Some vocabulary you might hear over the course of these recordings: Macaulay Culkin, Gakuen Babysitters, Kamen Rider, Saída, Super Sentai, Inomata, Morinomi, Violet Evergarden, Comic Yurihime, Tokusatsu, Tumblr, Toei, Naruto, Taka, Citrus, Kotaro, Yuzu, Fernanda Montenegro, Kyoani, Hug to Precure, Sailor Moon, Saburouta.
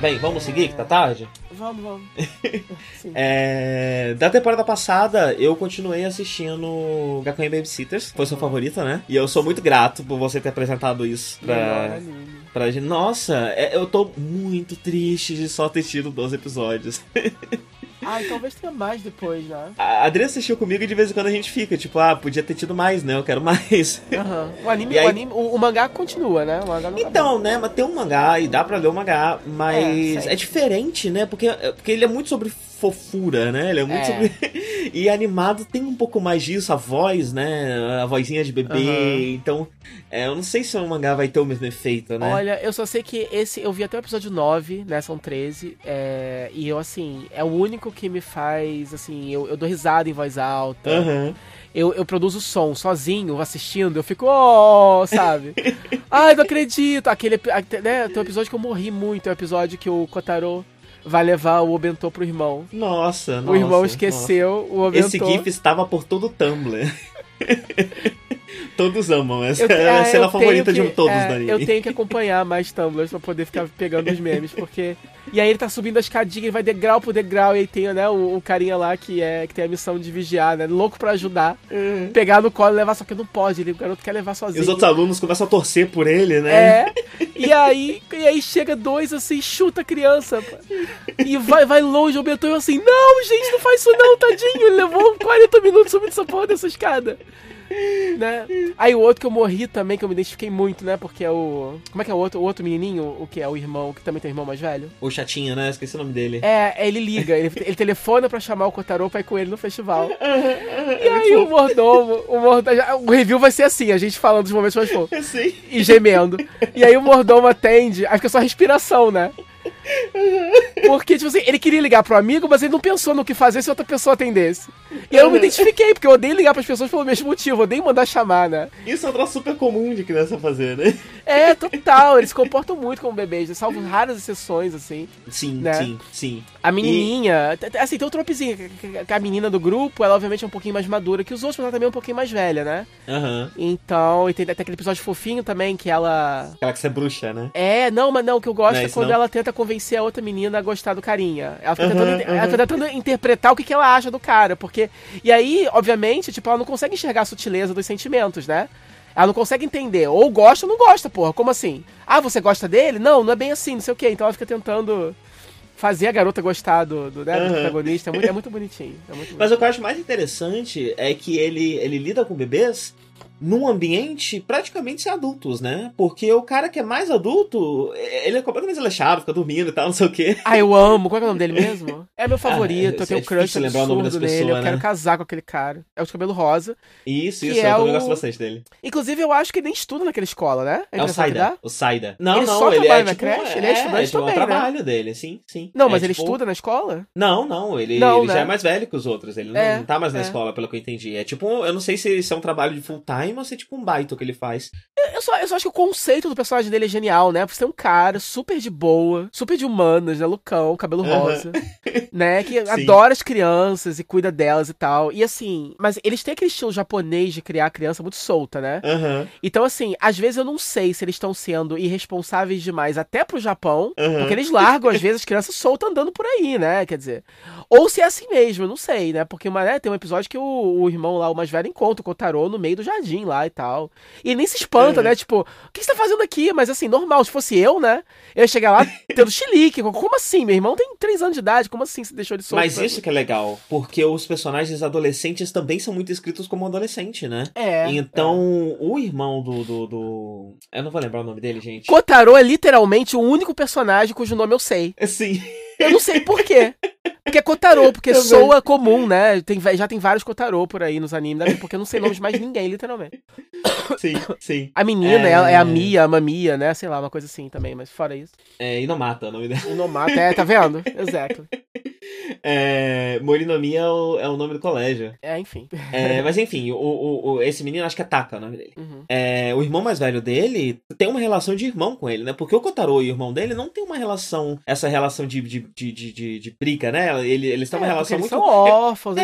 Bem, vamos seguir, que tá tarde? Vamos. Da temporada passada, eu continuei assistindo Gakuen Babysitters, foi sua favorita, né? E eu sou muito grato por você ter apresentado isso pra gente. Nossa, eu tô muito triste de só ter tido 12 episódios. Ah, talvez tenha mais depois, né? A Adriana assistiu comigo e de vez em quando a gente fica, tipo, podia ter tido mais, né? Eu quero mais. Uhum. O mangá continua, né? O mangá não então, né? Mas tem um mangá e dá pra ler o mangá, mas é diferente, né? Porque ele é muito sobre fofura, né? Ele é muito sobre... E animado tem um pouco mais disso, a voz, né? A vozinha de bebê. Uhum. Então, eu não sei se o mangá vai ter o mesmo efeito, né? Olha, eu só sei que esse... Eu vi até o episódio 9, né? São 13. E eu, assim, é o único que me faz, assim... Eu dou risada em voz alta. Uhum. Eu produzo som sozinho, assistindo, eu fico, sabe? Ai, não acredito! Tem um episódio que eu morri muito, é um episódio que o Kotaro vai levar o bentô pro irmão. Nossa. O irmão esqueceu o bentô. Esse gif estava por todo o Tumblr. Todos amam, essa é a cena favorita de todos do anime. Eu tenho que acompanhar mais Tumblr pra poder ficar pegando os memes, porque... E aí ele tá subindo a escadinha, ele vai degrau por degrau, e aí tem, né, o carinha lá que tem a missão de vigiar, né, louco pra ajudar, pegar no colo e levar, só que não pode, o garoto quer levar sozinho. E os outros alunos começam a torcer por ele, né? E aí chega dois, assim, chuta a criança, e vai longe, o Beto, assim, não, gente, não faz isso não, tadinho, ele levou 40 minutos subindo essa porra dessa escada. Né? Aí o outro que eu morri também, que eu me identifiquei muito, né? Porque é o... Como é que é o outro? O outro menininho, o que é o irmão, que também tem um irmão mais velho? O chatinho, né? Esqueci o nome dele. Ele liga, ele telefona pra chamar o Kotaro pra ir com ele no festival. E aí o mordomo... O review vai ser assim, a gente falando dos momentos mais fofos. Sim. E gemendo. E aí o mordomo atende, aí fica só respiração, né? Porque, tipo assim, ele queria ligar pro amigo, mas ele não pensou no que fazer se outra pessoa atendesse. E eu não me identifiquei, porque eu odeio ligar pras pessoas pelo mesmo motivo, eu odeio mandar chamar, né? Isso é um troço super comum de criança fazer, né? Total, eles se comportam muito como bebês, salvo raras exceções, assim. Sim, né? Sim. A menininha, assim, tem um tropezinho, que a menina do grupo, ela obviamente é um pouquinho mais madura que os outros, mas ela também é um pouquinho mais velha, né? Aham. Então, e tem até aquele episódio fofinho também, que ela... Aquela que você é bruxa, né? Mas o que eu gosto é quando ela tenta convencer a outra menina a gostar do carinha. Ela fica tentando interpretar o que ela acha do cara, porque... E aí, obviamente, tipo, ela não consegue enxergar a sutileza dos sentimentos, né? Ela não consegue entender. Ou gosta ou não gosta, porra. Como assim? Você gosta dele? Não é bem assim, não sei o quê. Então ela fica tentando... fazer a garota gostar do protagonista. É muito bonitinho. Mas o que eu acho mais interessante é que ele lida com bebês num ambiente praticamente sem adultos, né? Porque o cara que é mais adulto, ele é completamente relaxado, fica dormindo e tal, não sei o quê. Eu amo. Qual é o nome dele mesmo? É meu favorito, eu tenho crush absurdo nele, eu quero casar com aquele cara. É o de cabelo rosa. Isso, eu também gosto bastante dele. Inclusive, eu acho que ele nem estuda naquela escola, né? É o Saída. Ele trabalha na creche? Ele é estudante também, né? É o trabalho dele, sim. Não, mas ele estuda na escola? Não, ele já é mais velho que os outros, ele não tá mais na escola, pelo que eu entendi. É tipo, eu não sei se isso é um trabalho de full time, mas é tipo um baito que ele faz. Eu só acho que o conceito do personagem dele é genial, né? Porque você tem um cara super de boa, super de humanas, né? Lucão, cabelo rosa, né? Que adora as crianças e cuida delas e tal. E assim, mas eles têm aquele estilo japonês de criar a criança muito solta, né? Uhum. Então assim, às vezes eu não sei se eles estão sendo irresponsáveis demais até pro Japão, porque eles largam às vezes as crianças soltas andando por aí, né? Quer dizer, ou se é assim mesmo, eu não sei, né? Porque tem um episódio que o irmão lá, o mais velho, encontra o Kotaro no meio do jardim lá e tal. E ele nem se espanta, né? Tipo, o que você tá fazendo aqui? Mas assim, normal, se fosse eu, né? Eu ia chegar lá tendo chilique. Como assim? Meu irmão tem 3 anos de idade, como assim você deixou ele solto? Mas isso que é legal, porque os personagens adolescentes também são muito escritos como adolescente, né? Então, o irmão do... Eu não vou lembrar o nome dele, gente. Kotaro é literalmente o único personagem cujo nome eu sei. Sim. Eu não sei por quê. Porque é Kotaro, porque soa comum, né? Já tem vários Kotaro por aí nos animes, né? Porque eu não sei nomes de mais ninguém, literalmente. Sim. A menina é a Mia, a Mamia, né? Sei lá, uma coisa assim também, mas fora isso. Inomata o nome dela. Inomata, tá vendo? Exato. Morinomi é o nome do colégio. Enfim. Mas enfim, esse menino, acho que é Taka o nome dele. Uhum. O irmão mais velho dele tem uma relação de irmão com ele, né? Porque o Kotaro e o irmão dele não tem uma relação, essa relação de briga, né? Eles têm uma relação muito... Eles são órfãos,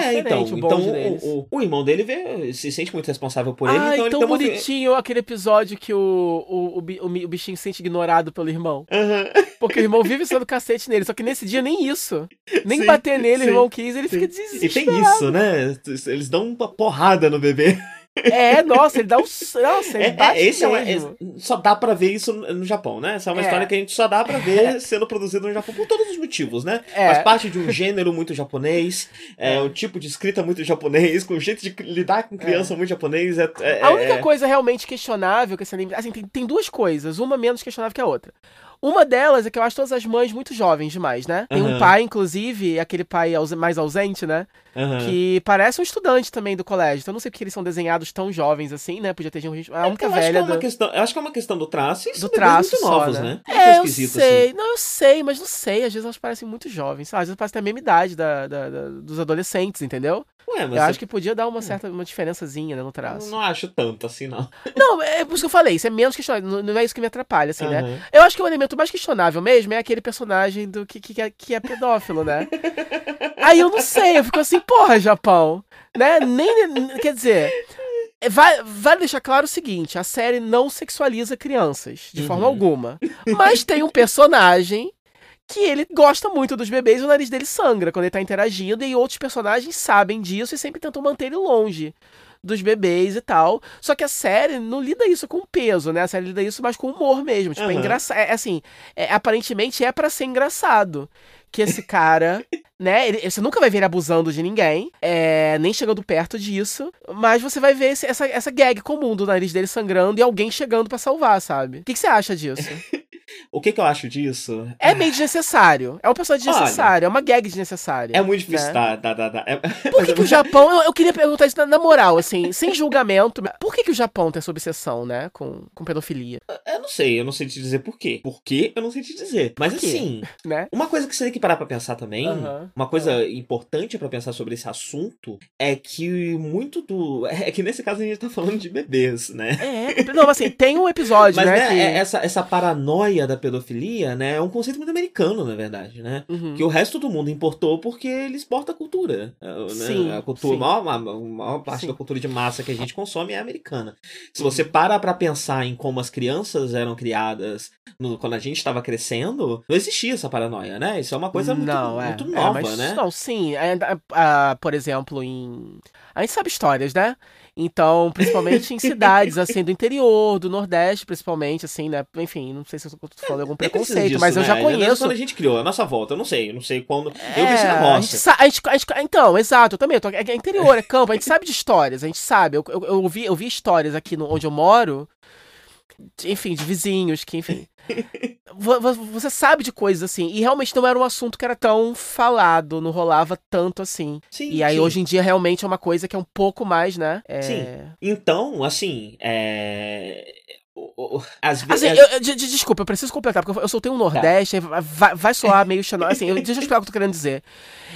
o irmão dele se sente muito responsável por ele. Então tão bonitinho aquele episódio que o bichinho se sente ignorado pelo irmão. Uhum. Porque o irmão vive sendo cacete nele, só que nesse dia nem isso. Nem sim, bater nele, sim, o irmão quis, ele sim. Fica desesperado. E tem isso, né? Eles dão uma porrada no bebê. É, nossa, ele dá um... Nossa, ele bate esse mesmo. Só dá pra ver isso no Japão, né? Essa é uma história que a gente só dá pra ver sendo produzida no Japão por todos os motivos, né? Faz parte de um gênero muito japonês, um tipo de escrita muito japonês, com um jeito de lidar com criança muito japonês. A única coisa realmente questionável que esse anime... Assim, tem duas coisas, uma menos questionável que a outra. Uma delas é que eu acho todas as mães muito jovens demais, né? Tem um pai, inclusive, aquele pai mais ausente, né? Que parece um estudante também do colégio. Então eu não sei porque eles são desenhados tão jovens assim, né? Podia ter gente... A única velha... Eu acho que é uma questão do traço e do traço muito só, novos, né? Eu sei. Assim. Não, eu sei, mas não sei. Às vezes elas parecem muito jovens. Sabe? Às vezes parecem até a mesma idade dos adolescentes, entendeu? Ué, mas eu acho que podia dar uma certa diferençazinha, né, no traço. Não acho tanto assim, não. Não, é por isso que eu falei, isso é menos questionável, não é isso que me atrapalha, assim, né? Eu acho que o elemento mais questionável mesmo é aquele personagem do que é pedófilo, né? Aí eu não sei, eu fico assim, porra, Japão, né? Nem, quer dizer... Vale deixar claro o seguinte, a série não sexualiza crianças, de forma alguma. Mas tem um personagem... que ele gosta muito dos bebês e o nariz dele sangra quando ele tá interagindo, e outros personagens sabem disso e sempre tentam manter ele longe dos bebês e tal. Só que a série não lida isso com peso, né? A série lida isso mais com humor mesmo. Tipo, é engraçado. É, assim, aparentemente é pra ser engraçado que esse cara... Né? Você nunca vai ver ele abusando de ninguém, nem chegando perto disso, mas você vai ver essa gag comum do nariz dele sangrando e alguém chegando pra salvar, sabe? O que você acha disso? O que eu acho disso? É meio desnecessário. É um personagem desnecessário. Olha, é uma gag desnecessária. É muito difícil. Né? Tá. Por que o Japão... Eu queria perguntar isso na moral, assim, sem julgamento. Por que o Japão tem essa obsessão, né? Com pedofilia? Eu não sei te dizer por quê. Por quê? Eu não sei te dizer. Mas assim, né? Uma coisa que você tem que parar pra pensar também, uma coisa importante pra pensar sobre esse assunto, é que muito do... É que nesse caso a gente tá falando de bebês, né? Não, mas assim, tem um episódio, mas, né? Essa paranoia da pedofilia, né, é um conceito muito americano, na verdade, né, que o resto do mundo importou porque ele exporta a cultura, né, sim, a cultura, a maior parte da cultura de massa que a gente consome é americana. Se você para pra pensar em como as crianças eram criadas quando a gente estava crescendo, não existia essa paranoia, né, isso é uma coisa muito, muito nova, mas, né. Não, sim, por exemplo, a gente sabe histórias, né, então, principalmente em cidades, assim, do interior, do Nordeste, principalmente, assim, né, enfim, não sei se eu tô falando algum preconceito, disso, mas eu já conheço. Quando a gente criou, a nossa volta, eu não sei quando, eu vi esse negócio. Então, exato, eu também, é interior, é campo, a gente sabe de histórias, a gente sabe, eu vi histórias aqui onde eu moro, enfim, de vizinhos, que, enfim... Você sabe de coisas assim. E realmente não era um assunto que era tão falado. Não rolava tanto assim. Sim, e aí hoje em dia realmente é uma coisa que é um pouco mais, né? Sim. Então, assim... Desculpa, eu preciso completar, porque eu soltei um Nordeste, vai soar meio xenófobo. Assim, deixa eu explicar o que eu tô querendo dizer.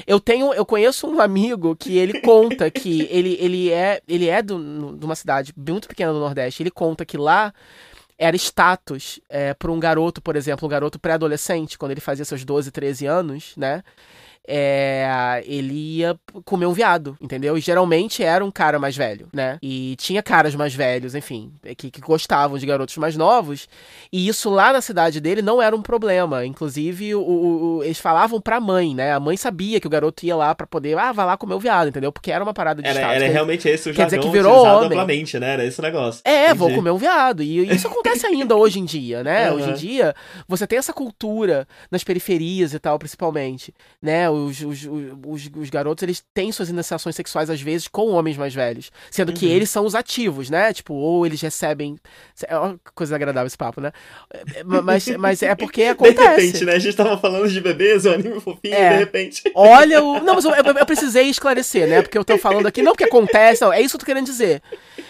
Eu conheço um amigo que ele conta que ele é de uma cidade muito pequena do Nordeste. Ele conta que lá era status para um garoto, por exemplo, um garoto pré-adolescente, quando ele fazia seus 12, 13 anos, né? Ele ia comer um veado, entendeu? E geralmente era um cara mais velho, né? E tinha caras mais velhos, enfim, que gostavam de garotos mais novos. E isso lá na cidade dele não era um problema. Inclusive, eles falavam pra mãe, né? A mãe sabia que o garoto ia lá pra poder... vai lá comer o veado, entendeu? Porque era uma parada de status. Era realmente esse o jargão que virou homem. Amplamente, né? Era esse negócio. Entendi. Vou comer um veado. E isso acontece ainda hoje em dia, né? Hoje em dia, você tem essa cultura nas periferias e tal, principalmente, né? Os garotos, eles têm suas iniciações sexuais, às vezes, com homens mais velhos. Sendo que eles são os ativos, né? Tipo, ou eles recebem... É uma coisa agradável esse papo, né? Mas é porque acontece. De repente, né? A gente tava falando de bebês, o anime fofinho, de repente... Olha o... Não, mas eu precisei esclarecer, né? Porque eu tô falando aqui, não porque acontece, não. É isso que eu tô querendo dizer.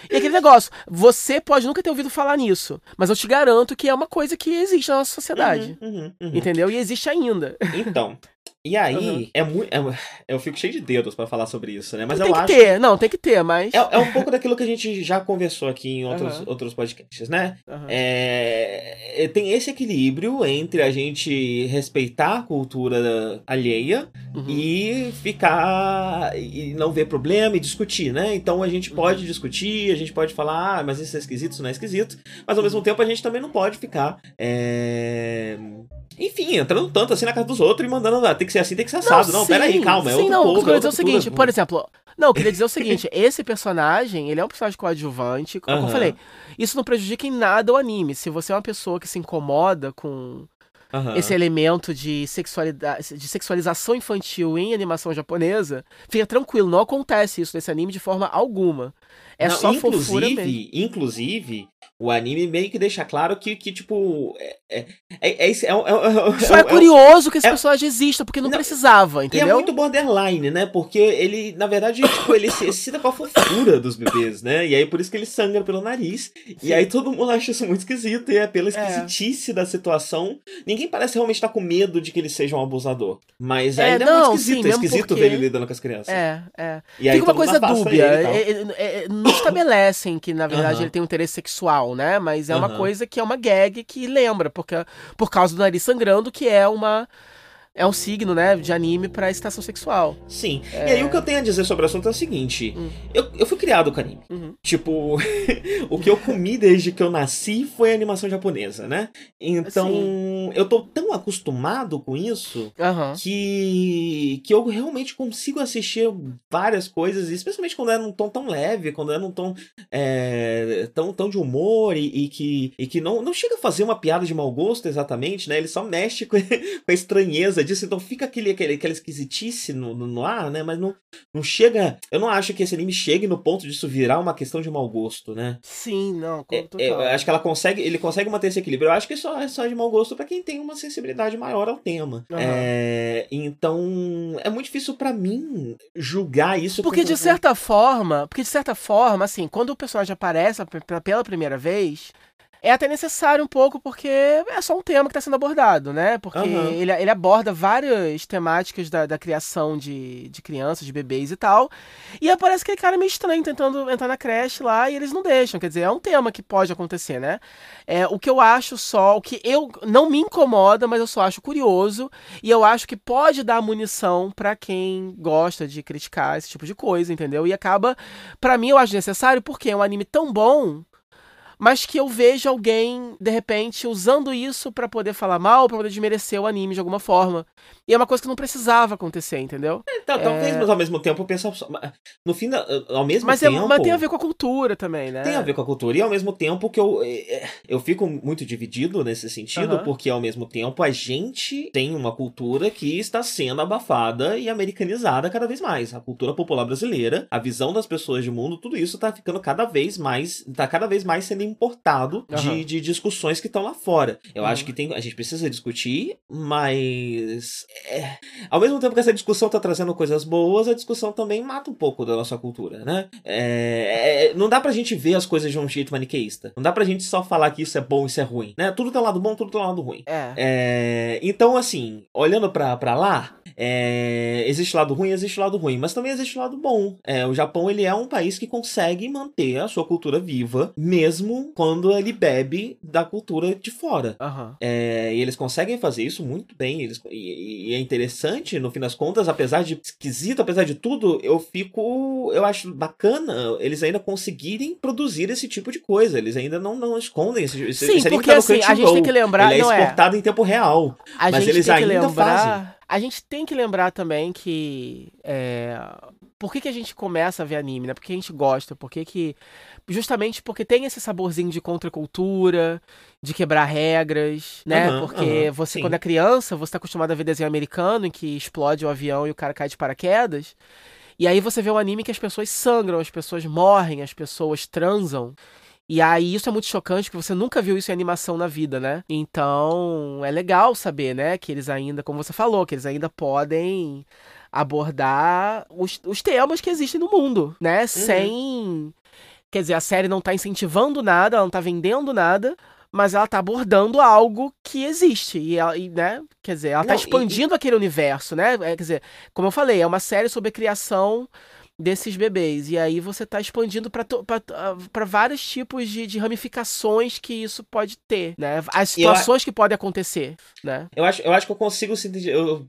E aquele negócio, você pode nunca ter ouvido falar nisso, mas eu te garanto que é uma coisa que existe na nossa sociedade. Entendeu? E existe ainda. Então... E aí, é muito. Eu fico cheio de dedos pra falar sobre isso, né? Mas eu acho. Tem que ter, não, tem que ter, mas. É um pouco daquilo que a gente já conversou aqui em outros podcasts, né? Tem esse equilíbrio entre a gente respeitar a cultura alheia e ficar. E não ver problema e discutir, né? Então a gente pode discutir, a gente pode falar, mas isso é esquisito, isso não é esquisito. Mas ao mesmo tempo a gente também não pode ficar. enfim, entrando tanto assim na casa dos outros e mandando lá, tem que ser assim, tem que ser assado. Não, peraí, calma, é outro povo. Não, eu dizer o seguinte, por exemplo... Não, eu queria dizer o seguinte, esse personagem, ele é um personagem coadjuvante, como eu falei, isso não prejudica em nada o anime. Se você é uma pessoa que se incomoda com esse elemento de sexualidade, de sexualização infantil em animação japonesa, fica tranquilo, não acontece isso nesse anime de forma alguma. É não, só fofura mesmo. Inclusive, o anime meio que deixa claro que tipo, só é curioso que esse personagem exista, porque não precisava, entendeu? E é muito borderline, né? Porque ele, na verdade, tipo, ele se excita com a fofura dos bebês, né? E aí por isso que ele sangra pelo nariz. Sim. E aí todo mundo acha isso muito esquisito, e é pela esquisitice da situação. Ninguém parece realmente estar com medo de que ele seja um abusador. Mas ainda é muito esquisito, sim, é esquisito porque... dele lidando com as crianças. E aí, fica uma coisa dúbia. Não estabelecem que, na verdade, ele tem um interesse sexual, né? Mas é uma coisa que é uma gag que lembra, porque, por causa do nariz sangrando, que é uma... É um signo, né, de anime pra excitação sexual. Sim. É... E aí o que eu tenho a dizer sobre o assunto é o seguinte. Eu fui criado com anime. Tipo, o que eu comi desde que eu nasci foi animação japonesa, né? Então, eu tô tão acostumado com isso que eu realmente consigo assistir várias coisas, especialmente quando é num tom tão leve, quando é num tom tão de humor e que não chega a fazer uma piada de mau gosto exatamente, né? Ele só mexe com a estranheza disso, então fica aquela esquisitice no ar, né, mas não chega, eu não acho que esse anime chegue no ponto disso virar uma questão de mau gosto, né? Sim, não, total. Eu acho que ele consegue manter esse equilíbrio, eu acho que só é de mau gosto pra quem tem uma sensibilidade maior ao tema. Então, é muito difícil pra mim julgar isso. Porque de certa forma, assim, quando o personagem aparece pela primeira vez... É até necessário um pouco, porque é só um tema que tá sendo abordado, né? Porque ele aborda várias temáticas da criação de crianças, de bebês e tal. E aparece aquele cara meio estranho tentando entrar na creche lá e eles não deixam. Quer dizer, é um tema que pode acontecer, né? O que eu não me incomoda, mas eu só acho curioso. E eu acho que pode dar munição pra quem gosta de criticar esse tipo de coisa, entendeu? E acaba, pra mim, eu acho necessário, porque é um anime tão bom... Mas que eu vejo alguém, de repente, usando isso pra poder falar mal, pra poder desmerecer o anime de alguma forma. E é uma coisa que não precisava acontecer, entendeu? Talvez, mas ao mesmo tempo eu penso... No fim, ao mesmo tempo... Mas tem a ver com a cultura também, né? Tem a ver com a cultura. E ao mesmo tempo que eu fico muito dividido nesse sentido, porque ao mesmo tempo a gente tem uma cultura que está sendo abafada e americanizada cada vez mais. A cultura popular brasileira, a visão das pessoas de mundo, tudo isso tá ficando cada vez mais... Tá cada vez mais sendo importado de discussões que estão lá fora. Eu acho que a gente precisa discutir, mas ao mesmo tempo que essa discussão tá trazendo coisas boas, a discussão também mata um pouco da nossa cultura, né? Não dá pra gente ver as coisas de um jeito maniqueísta. Não dá pra gente só falar que isso é bom, isso é ruim, né? Tudo tem um lado bom, tudo tem um lado ruim. Então, assim, olhando pra lá, existe lado ruim, mas também existe lado bom. O Japão, ele é um país que consegue manter a sua cultura viva, mesmo quando ele bebe da cultura de fora. E eles conseguem fazer isso muito bem. E é interessante, no fim das contas, apesar de esquisito, apesar de tudo, eu acho bacana eles ainda conseguirem produzir esse tipo de coisa. Eles ainda não escondem esse Sim, porque tá assim, a gente tem que lembrar... Ele é exportado em tempo real. Mas eles ainda fazem. A gente tem que lembrar também que... Por que a gente começa a ver anime, né? Por que a gente gosta? Justamente porque tem esse saborzinho de contracultura, de quebrar regras, né? Porque quando é criança, você tá acostumado a ver desenho americano em que explode o avião e o cara cai de paraquedas. E aí você vê um anime que as pessoas sangram, as pessoas morrem, as pessoas transam. E aí isso é muito chocante, porque você nunca viu isso em animação na vida, né? Então, é legal saber, né? Que eles ainda, como você falou, que eles ainda podem... abordar os temas que existem no mundo, né? Sem... Quer dizer, a série não tá incentivando nada, ela não tá vendendo nada, mas ela tá abordando algo que existe. Né? Quer dizer, ela tá expandindo aquele universo, né? Quer dizer, como eu falei, é uma série sobre a criação desses bebês. E aí você tá expandindo pra vários tipos de ramificações que isso pode ter, né? As situações que podem acontecer, né? Eu acho que eu consigo sintetizar... Eu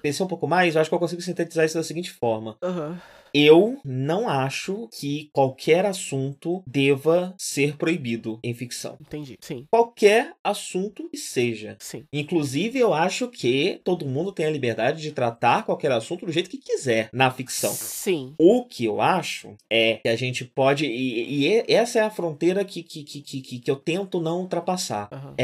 pensei um pouco mais, eu acho que eu consigo sintetizar isso da seguinte forma. Eu não acho que qualquer assunto deva ser proibido em ficção. Entendi, sim. Qualquer assunto que seja. Sim. Inclusive, eu acho que todo mundo tem a liberdade de tratar qualquer assunto do jeito que quiser na ficção. Sim. O que eu acho é que a gente pode... E essa é a fronteira que eu tento não ultrapassar. Uhum.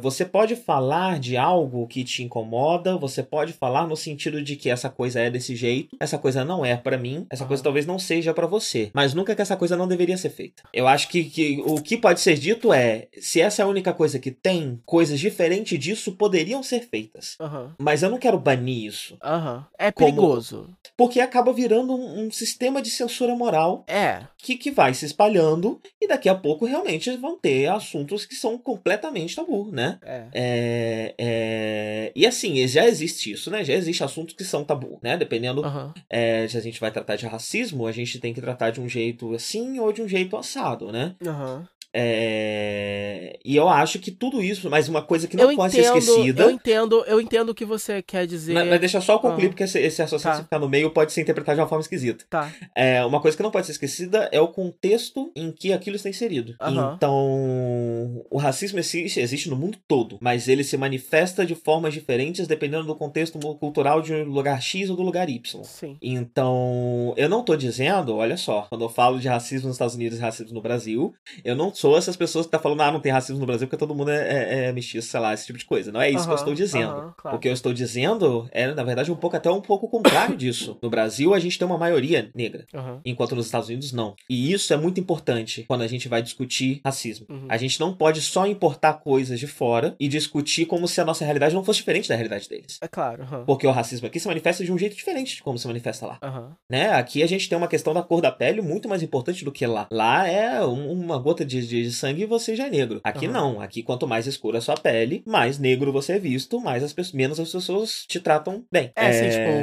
Você pode falar de algo que te incomoda, você pode falar no sentido de que essa coisa é desse jeito, essa coisa não é pra mim, essa coisa talvez não seja pra você, mas nunca que essa coisa não deveria ser feita. Eu acho que o que pode ser dito é, se essa é a única coisa que tem, coisas diferentes disso poderiam ser feitas. Uhum. Mas eu não quero banir isso. Uhum. É perigoso. Porque acaba virando um sistema de censura moral que vai se espalhando e daqui a pouco realmente vão ter assuntos que são completamente tabu, né? E assim, já existe isso, né? Já existe assuntos que são tabu, né? Dependendo se a gente vai tratar de racismo, a gente tem que tratar de um jeito assim ou de um jeito assado, né? Aham. Uhum. E eu acho que tudo isso, mas uma coisa que não pode ser esquecida. Eu entendo o que você quer dizer. Mas deixa só eu concluir, porque esse associação que tá no meio pode ser interpretado de uma forma esquisita. Tá. Uma coisa que não pode ser esquecida é o contexto em que aquilo está inserido. Uhum. Então, o racismo existe no mundo todo, mas ele se manifesta de formas diferentes dependendo do contexto cultural de um lugar X ou do lugar Y. Sim. Então, eu não tô dizendo, olha só, quando eu falo de racismo nos Estados Unidos e racismo no Brasil, eu não sou essas pessoas que tá falando, não tem racismo no Brasil porque todo mundo é mestiço, sei lá, esse tipo de coisa. Não é isso que eu estou dizendo. Claro. O que eu estou dizendo é, na verdade, um pouco o contrário disso. No Brasil, a gente tem uma maioria negra, enquanto nos Estados Unidos, não. E isso é muito importante quando a gente vai discutir racismo. Uhum. A gente não pode só importar coisas de fora e discutir como se a nossa realidade não fosse diferente da realidade deles. É claro. Uhum. Porque o racismo aqui se manifesta de um jeito diferente de como se manifesta lá. Uhum. Né? Aqui a gente tem uma questão da cor da pele muito mais importante do que lá. Lá é uma gota de sangue e você já é negro. Aqui não. Aqui, quanto mais escura a sua pele, mais negro você é visto, menos as pessoas te tratam bem.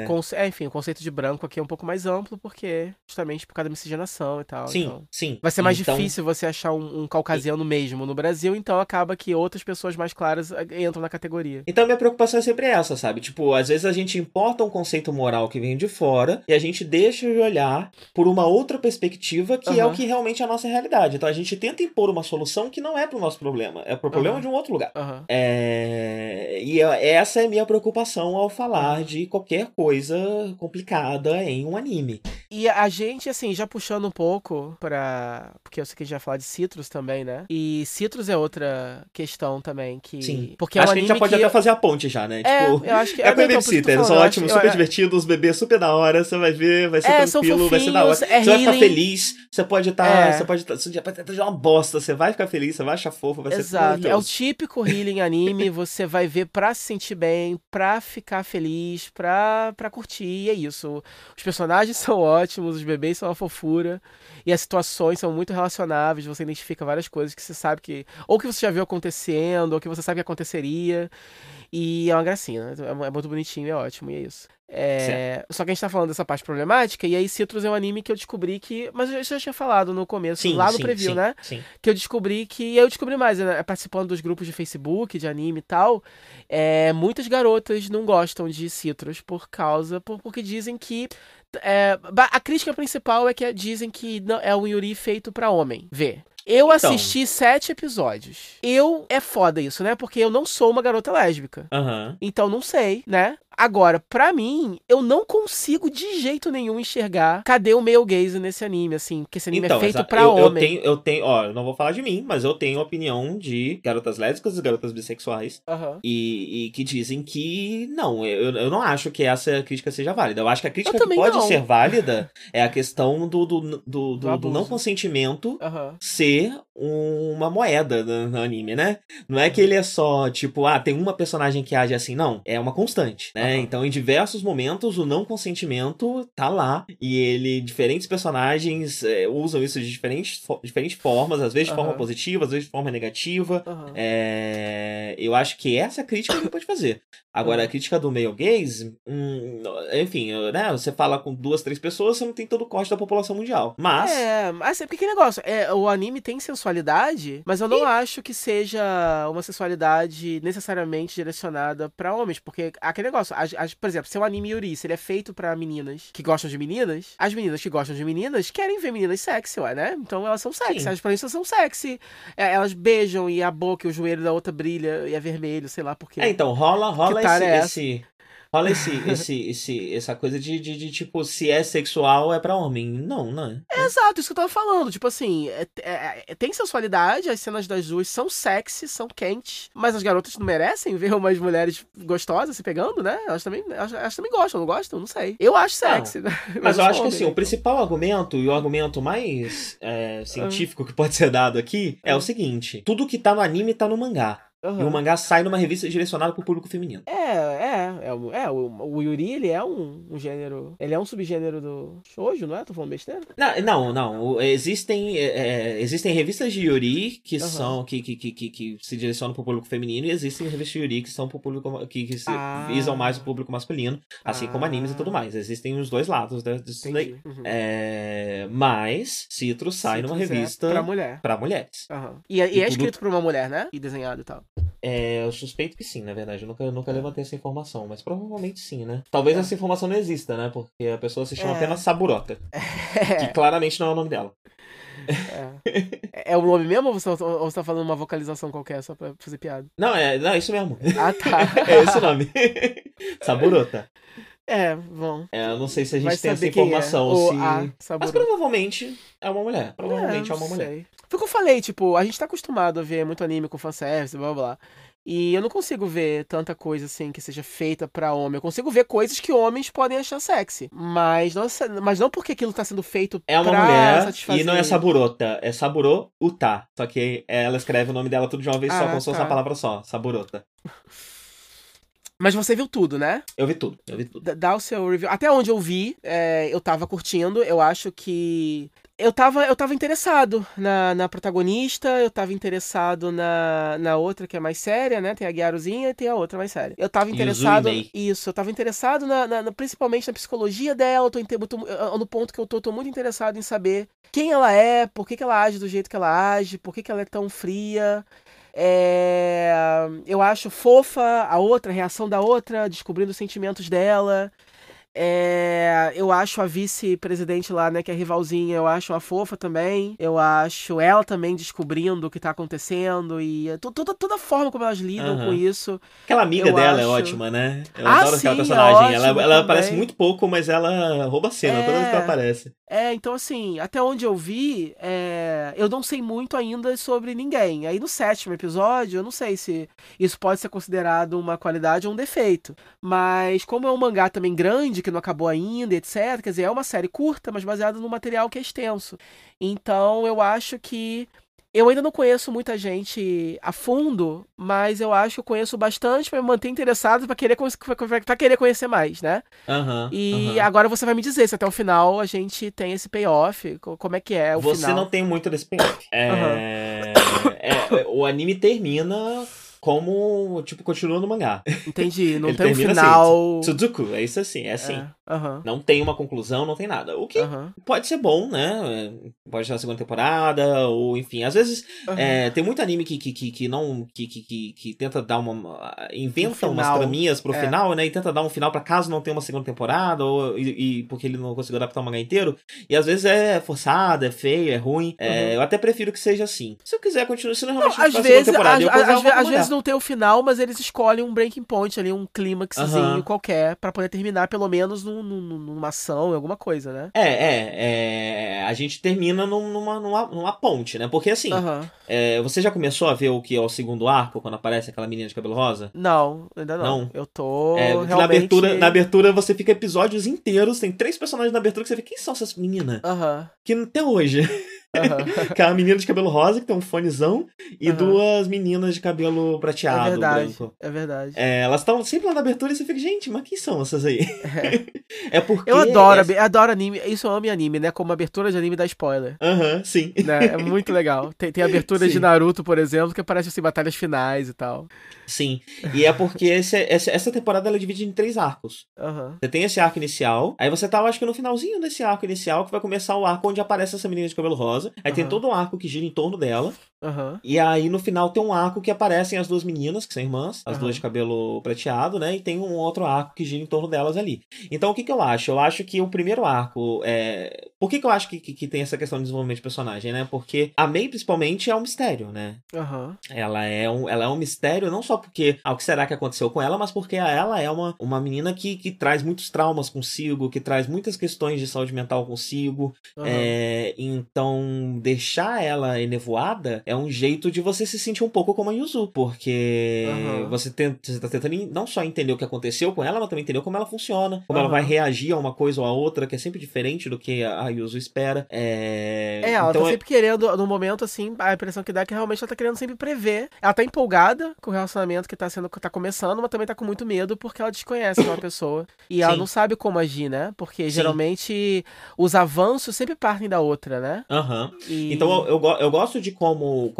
O conceito de branco aqui é um pouco mais amplo, porque justamente por causa da miscigenação e tal. Sim, então. Sim. Vai ser mais difícil você achar um caucasiano mesmo no Brasil, então acaba que outras pessoas mais claras entram na categoria. Então, minha preocupação é sempre essa, sabe? Tipo, às vezes a gente importa um conceito moral que vem de fora e a gente deixa de olhar por uma outra perspectiva que é o que realmente é a nossa realidade. Então, a gente tenta impor uma solução que não é pro nosso problema, é pro problema de um outro lugar. E essa é a minha preocupação ao falar de qualquer coisa complicada em um anime. E a gente, assim, já puxando um pouco pra... Porque eu sei que a gente vai falar de Citrus também, né? E Citrus é outra questão também que... Sim. Porque acho que a gente já pode até fazer a ponte já, né? Eu acho que... É com a Babysitter, eles são ótimos, super divertidos, os bebês super da hora, você vai ver, vai ser tranquilo, vai ser da hora. Você vai ficar feliz, você pode estar... Você pode estar de uma bosta, você vai ficar feliz, você vai achar fofo, vai ser maravilhoso. É o típico healing anime, você vai ver pra se sentir bem, pra ficar feliz, pra curtir, é isso. Os personagens são ótimos, os bebês são uma fofura, e as situações são muito relacionáveis, você identifica várias coisas que você sabe que... Ou que você já viu acontecendo, ou que você sabe que aconteceria, e é uma gracinha, né? É muito bonitinho, é ótimo, e é isso. Só que a gente tá falando dessa parte problemática, e aí Citrus é um anime que eu descobri que... Mas eu já tinha falado no começo, no preview, né? Sim. Que eu descobri que... E aí eu descobri mais, né? Participando dos grupos de Facebook, de anime e tal, muitas garotas não gostam de Citrus porque dizem que... a crítica principal é que dizem que não, é um Yuri feito pra homem ver. Eu assisti 7 episódios. É foda isso, né? Porque eu não sou uma garota lésbica. Uhum. Então não sei, né? Agora, pra mim, eu não consigo de jeito nenhum enxergar cadê o male gaze nesse anime, assim, porque esse anime é feito pra homem. Eu não vou falar de mim, mas eu tenho opinião de garotas lésbicas e garotas bissexuais e que dizem que não, eu não acho que essa crítica seja válida. Eu acho que a crítica que pode ser válida é a questão do não consentimento ser uma moeda no anime, né? Não é que ele é só, tipo, tem uma personagem que age assim, não, é uma constante, né? Então, em diversos momentos, o não consentimento tá lá. E diferentes personagens usam isso de diferentes formas. Às vezes de forma positiva, às vezes de forma negativa. Eu acho que essa é a crítica que ele pode fazer. Agora, a crítica do male gaze... enfim, né? Você fala com 2, 3 pessoas, você não tem todo o corte da população mundial. Mas... mas porque que negócio? O anime tem sensualidade, mas eu não acho que seja uma sensualidade necessariamente direcionada pra homens. Porque aquele negócio... Por exemplo, se é um anime yuri, se ele é feito pra meninas que gostam de meninas, as meninas que gostam de meninas querem ver meninas sexy, ué, né? Então elas são sexy. Sim. As protagonistas são sexy. Elas beijam e a boca e o joelho da outra brilha e é vermelho, sei lá por quê. É, então rola essa coisa de tipo, se é sexual é pra homem. Não, não é. É exato, isso que eu tava falando. Tipo assim, tem sensualidade, as cenas das duas são sexy, são quentes, mas as garotas não merecem ver umas mulheres gostosas se pegando, né? Elas também gostam, não gostam? Não sei. Eu acho sexy. Não, mas eu acho que assim, então, o principal argumento, e o argumento mais científico que pode ser dado aqui, é o seguinte: tudo que tá no anime tá no mangá. Uhum. E o mangá sai numa revista direcionada pro público feminino. O yuri, ele é um gênero... Ele é um subgênero do shoujo, não é? Tô falando besteira? Não. Existem revistas de yuri que são... Que se direcionam pro público feminino, e existem revistas de yuri que são pro público... Que se visam mais o público masculino, assim como animes e tudo mais. Existem os dois lados disso daí. Uhum. Mas Citrus sai numa revista... Pra mulheres. Uhum. E é escrito por uma mulher, né? E desenhado e tal. Eu suspeito que sim, na verdade. Eu nunca levantei essa informação, mas provavelmente sim, né? Talvez essa informação não exista, né? Porque a pessoa se chama apenas Saburouta. Que claramente não é o nome dela. É o nome mesmo ou você tá falando uma vocalização qualquer só pra fazer piada? Não, é isso mesmo. Ah, tá. É esse o nome. Saburouta. Bom. Eu não sei se a gente tem essa informação. Mas provavelmente é uma mulher. Provavelmente é uma mulher. Foi o que eu falei, tipo, a gente tá acostumado a ver muito anime com fanservice, blá blá. E eu não consigo ver tanta coisa assim que seja feita pra homem. Eu consigo ver coisas que homens podem achar sexy. Mas não porque aquilo tá sendo feito pra satisfazer. É uma mulher satisfazer. E não é Saburouta. É Saburouta. Só que ela escreve o nome dela tudo de uma vez só, como se fosse uma palavra só. Saburouta. Mas você viu tudo, né? Eu vi tudo. Dá o seu review. Até onde eu vi, eu tava curtindo. Eu acho que... Eu tava interessado na protagonista, eu tava interessado na outra que é mais séria, né? Tem a Gyaruzinha e tem a outra mais séria. Eu tava interessado... Isso, eu tava interessado principalmente na psicologia dela. No ponto que eu tô muito interessado em saber quem ela é, por que ela age do jeito que ela age, por que ela é tão fria... Eu acho fofa a outra, a reação da outra, descobrindo os sentimentos dela. Eu acho a vice-presidente lá, né, que é a rivalzinha, eu acho uma fofa também. Eu acho ela também descobrindo o que tá acontecendo e toda a forma como elas lidam com isso. Aquela amiga dela é ótima, né? Eu adoro aquela personagem. É ela aparece muito pouco, mas ela rouba a cena toda vez que ela aparece. Então assim, até onde eu vi, eu não sei muito ainda sobre ninguém. Aí no 7º episódio, eu não sei se isso pode ser considerado uma qualidade ou um defeito. Mas como é um mangá também grande, que não acabou ainda, etc. Quer dizer, é uma série curta, mas baseada num material que é extenso. Então, eu acho que... Eu ainda não conheço muita gente a fundo, mas eu acho que eu conheço bastante pra me manter interessado, pra querer conhecer mais, né? Agora você vai me dizer se até o final a gente tem esse payoff, como é que é o final. Você não tem muito desse payoff. O anime termina... Como, tipo, continua no mangá. Entendi, não tem um final... Assim, Suzuku, é isso assim, é assim. Não tem uma conclusão, não tem nada. O que pode ser bom, né? Pode ser na segunda temporada, ou enfim. Às vezes, tem muito anime que tenta dar uma... Inventa umas traminhas pro final, né? E tenta dar um final pra caso não tenha uma segunda temporada, porque ele não conseguiu adaptar o mangá inteiro. E às vezes é forçado, é feio, é ruim. Eu até prefiro que seja assim. Se eu quiser continuar, se não realmente faz a segunda temporada. Às vezes não tem o final, mas eles escolhem um breaking point ali, um clímaxzinho qualquer pra poder terminar pelo menos numa ação, alguma coisa, né? A gente termina numa ponte, né? Porque assim, você já começou a ver o que é o segundo arco, quando aparece aquela menina de cabelo rosa? Não, ainda não. Eu tô realmente... Na abertura você fica episódios inteiros, tem 3 personagens na abertura que você vê, quem são essas meninas? Que até hoje... Que é uma menina de cabelo rosa, que tem um fonezão, e 2 meninas de cabelo prateado, branco. É verdade. Elas estão sempre lá na abertura e você fica, gente, mas quem são essas aí? É porque... Eu adoro anime, isso eu amo em anime, né? Como abertura de anime dá spoiler. Sim. Né? É muito legal. Tem abertura de Naruto, por exemplo, que aparece assim, batalhas finais e tal. Sim. E é porque essa temporada ela divide em 3 arcos. Você tem esse arco inicial, aí você tá, eu acho que no finalzinho desse arco inicial, que vai começar o arco onde aparece essa menina de cabelo rosa. Aí tem todo um arco que gira em torno dela. Uhum. E aí no final tem um arco que aparecem as duas meninas, que são irmãs, as duas de cabelo prateado, né? E tem um outro arco que gira em torno delas ali. Então o que eu acho? Eu acho que o primeiro arco é... Por que eu acho que tem essa questão de desenvolvimento de personagem, né? Porque a Mei, principalmente, é um mistério, né? Uhum. Ela é um mistério não só porque o que será que aconteceu com ela, mas porque ela é uma menina que traz muitos traumas consigo, que traz muitas questões de saúde mental consigo. Uhum. Então, deixar ela enevoada é um jeito de você se sentir um pouco como a Yuzu, porque você tá tentando não só entender o que aconteceu com ela, mas também entender como ela funciona, como ela vai reagir a uma coisa ou a outra, que é sempre diferente do que a Yuzu espera. Ela tá sempre querendo, no momento, assim, a impressão que dá é que realmente ela tá querendo sempre prever. Ela tá empolgada com o relacionamento que tá começando, mas também tá com muito medo porque ela desconhece uma pessoa e ela não sabe como agir, né? Porque geralmente os avanços sempre partem da outra, né? Aham. Então eu gosto de como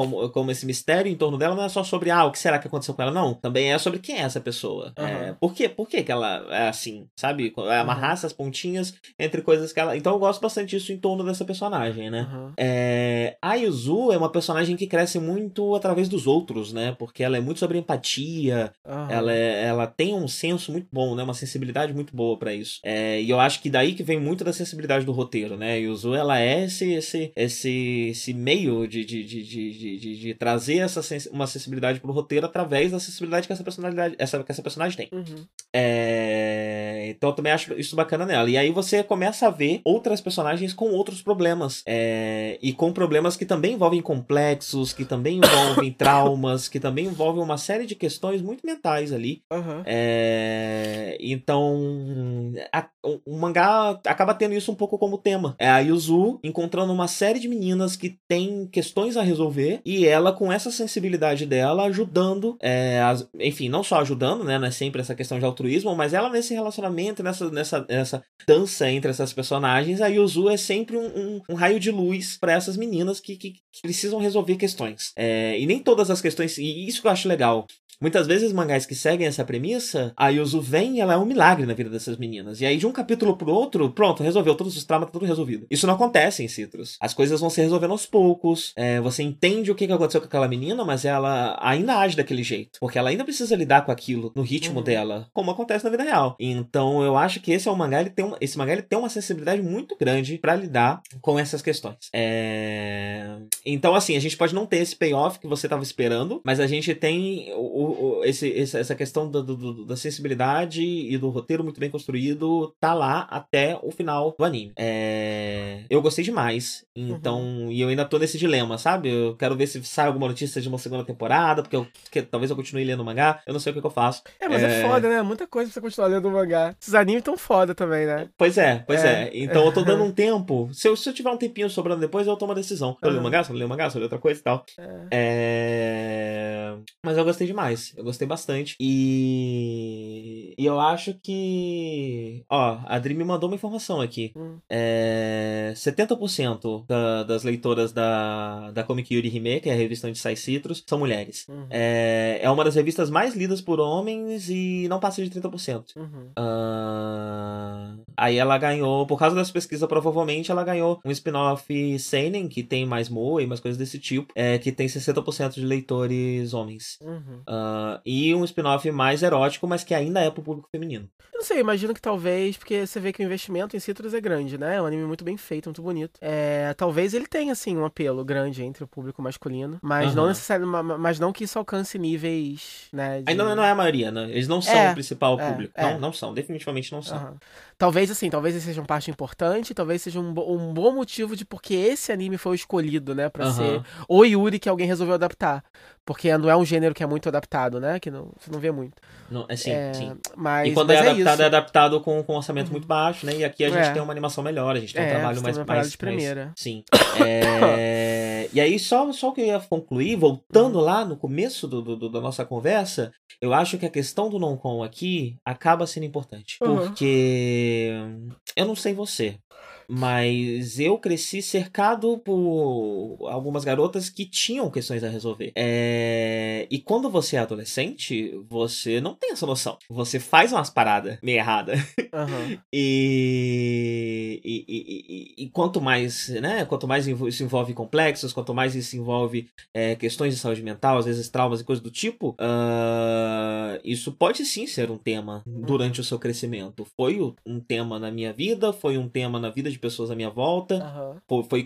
esse mistério em torno dela não é só sobre o que será que aconteceu com ela, não. Também é sobre quem é essa pessoa. Uhum. Por que que ela é assim, sabe? Amarrar essas pontinhas entre coisas que ela... Então eu gosto bastante disso em torno dessa personagem, né? Uhum. A Yuzu é uma personagem que cresce muito através dos outros, né? Porque ela é muito sobre empatia, ela tem um senso muito bom, né? Uma sensibilidade muito boa pra isso. E eu acho que daí que vem muito da sensibilidade do roteiro, né? A Yuzu, ela é esse meio de trazer uma sensibilidade pro roteiro através da sensibilidade que essa personagem tem. Uhum. Então eu também acho isso bacana nela. E aí você começa a ver outras personagens com outros problemas. E com problemas que também envolvem complexos, que também envolvem traumas, que também envolvem uma série de questões muito mentais ali. Uhum. Então o mangá acaba tendo isso um pouco como tema. É a Yuzu encontrando uma série de meninas que têm questões a resolver e ela, com essa sensibilidade dela, ajudando, não só ajudando, né? Não é sempre essa questão de altruísmo, mas ela nesse relacionamento, nessa dança entre essas personagens, a Yuzu é sempre um raio de luz pra essas meninas que precisam resolver questões. E nem todas as questões, e isso que eu acho legal. Muitas vezes mangás que seguem essa premissa, a Yuzu vem e ela é um milagre na vida dessas meninas. E aí de um capítulo pro outro, pronto, resolveu todos os traumas, tudo resolvido. Isso não acontece em Citrus. As coisas vão se resolvendo aos poucos. Você entende o que aconteceu com aquela menina, mas ela ainda age daquele jeito. Porque ela ainda precisa lidar com aquilo no ritmo dela, como acontece na vida real. Então eu acho que esse mangá ele tem uma sensibilidade muito grande pra lidar com essas questões. Então assim, a gente pode não ter esse payoff que você tava esperando, mas a gente tem... essa questão da sensibilidade e do roteiro muito bem construído tá lá até o final do anime. Eu gostei demais, então, e eu ainda tô nesse dilema, sabe? Eu quero ver se sai alguma notícia de uma segunda temporada, porque talvez eu continue lendo o mangá, eu não sei o que eu faço. Mas é foda, né? Muita coisa pra você continuar lendo o mangá. Esses animes tão foda também, né? Pois é. Então eu tô dando um tempo. Se eu tiver um tempinho sobrando depois, eu tomo uma decisão. Se eu ler o mangá, se eu não ler o mangá, se eu ler outra coisa e tal. Mas eu gostei demais. Eu gostei bastante. E eu acho que... a Dream me mandou uma informação aqui. 70% das leitoras da Comic Yurihime, que é a revista onde sai Citrus, são mulheres. É uma das revistas mais lidas por homens e não passa de 30%. Aí ela ganhou, por causa dessa pesquisa, provavelmente ela ganhou um spin-off seinen, que tem mais moe e mais coisas desse tipo, que tem 60% de leitores homens. E um spin-off mais erótico, mas que ainda é pro público feminino. Eu não sei, imagino que talvez, porque você vê que o investimento em Citrus é grande, né? É um anime muito bem feito, muito bonito. Talvez ele tenha, assim, um apelo grande entre o público masculino, mas não necessariamente, mas não que isso alcance níveis, né? De... Ainda não é a maioria, né? Eles não são o principal público. Não são, definitivamente não são. Talvez, assim, talvez eles sejam parte importante, talvez seja um bom motivo de porque esse anime foi escolhido, né? Pra ser o Yuri que alguém resolveu adaptar. Porque não é um gênero que é muito adaptado, né? Que não, você não vê muito. Não, sim. Mas, e quando mas é adaptado com um orçamento muito baixo, né? E aqui a gente tem uma animação melhor, a gente tem um trabalho mais de primeira. Sim. E aí, só que eu ia concluir, voltando lá no começo da nossa conversa, eu acho que a questão do non-com aqui acaba sendo importante. Porque eu não sei você... Mas eu cresci cercado por algumas garotas que tinham questões a resolver. E quando você é adolescente, você não tem essa noção. Você faz umas paradas meio erradas. Uhum. E quanto mais, né? Quanto mais se envolve em complexos, quanto mais se envolve questões de saúde mental, às vezes traumas e coisas do tipo, isso pode sim ser um tema durante o seu crescimento. Foi um tema na minha vida, foi um tema na vida de pessoas à minha volta,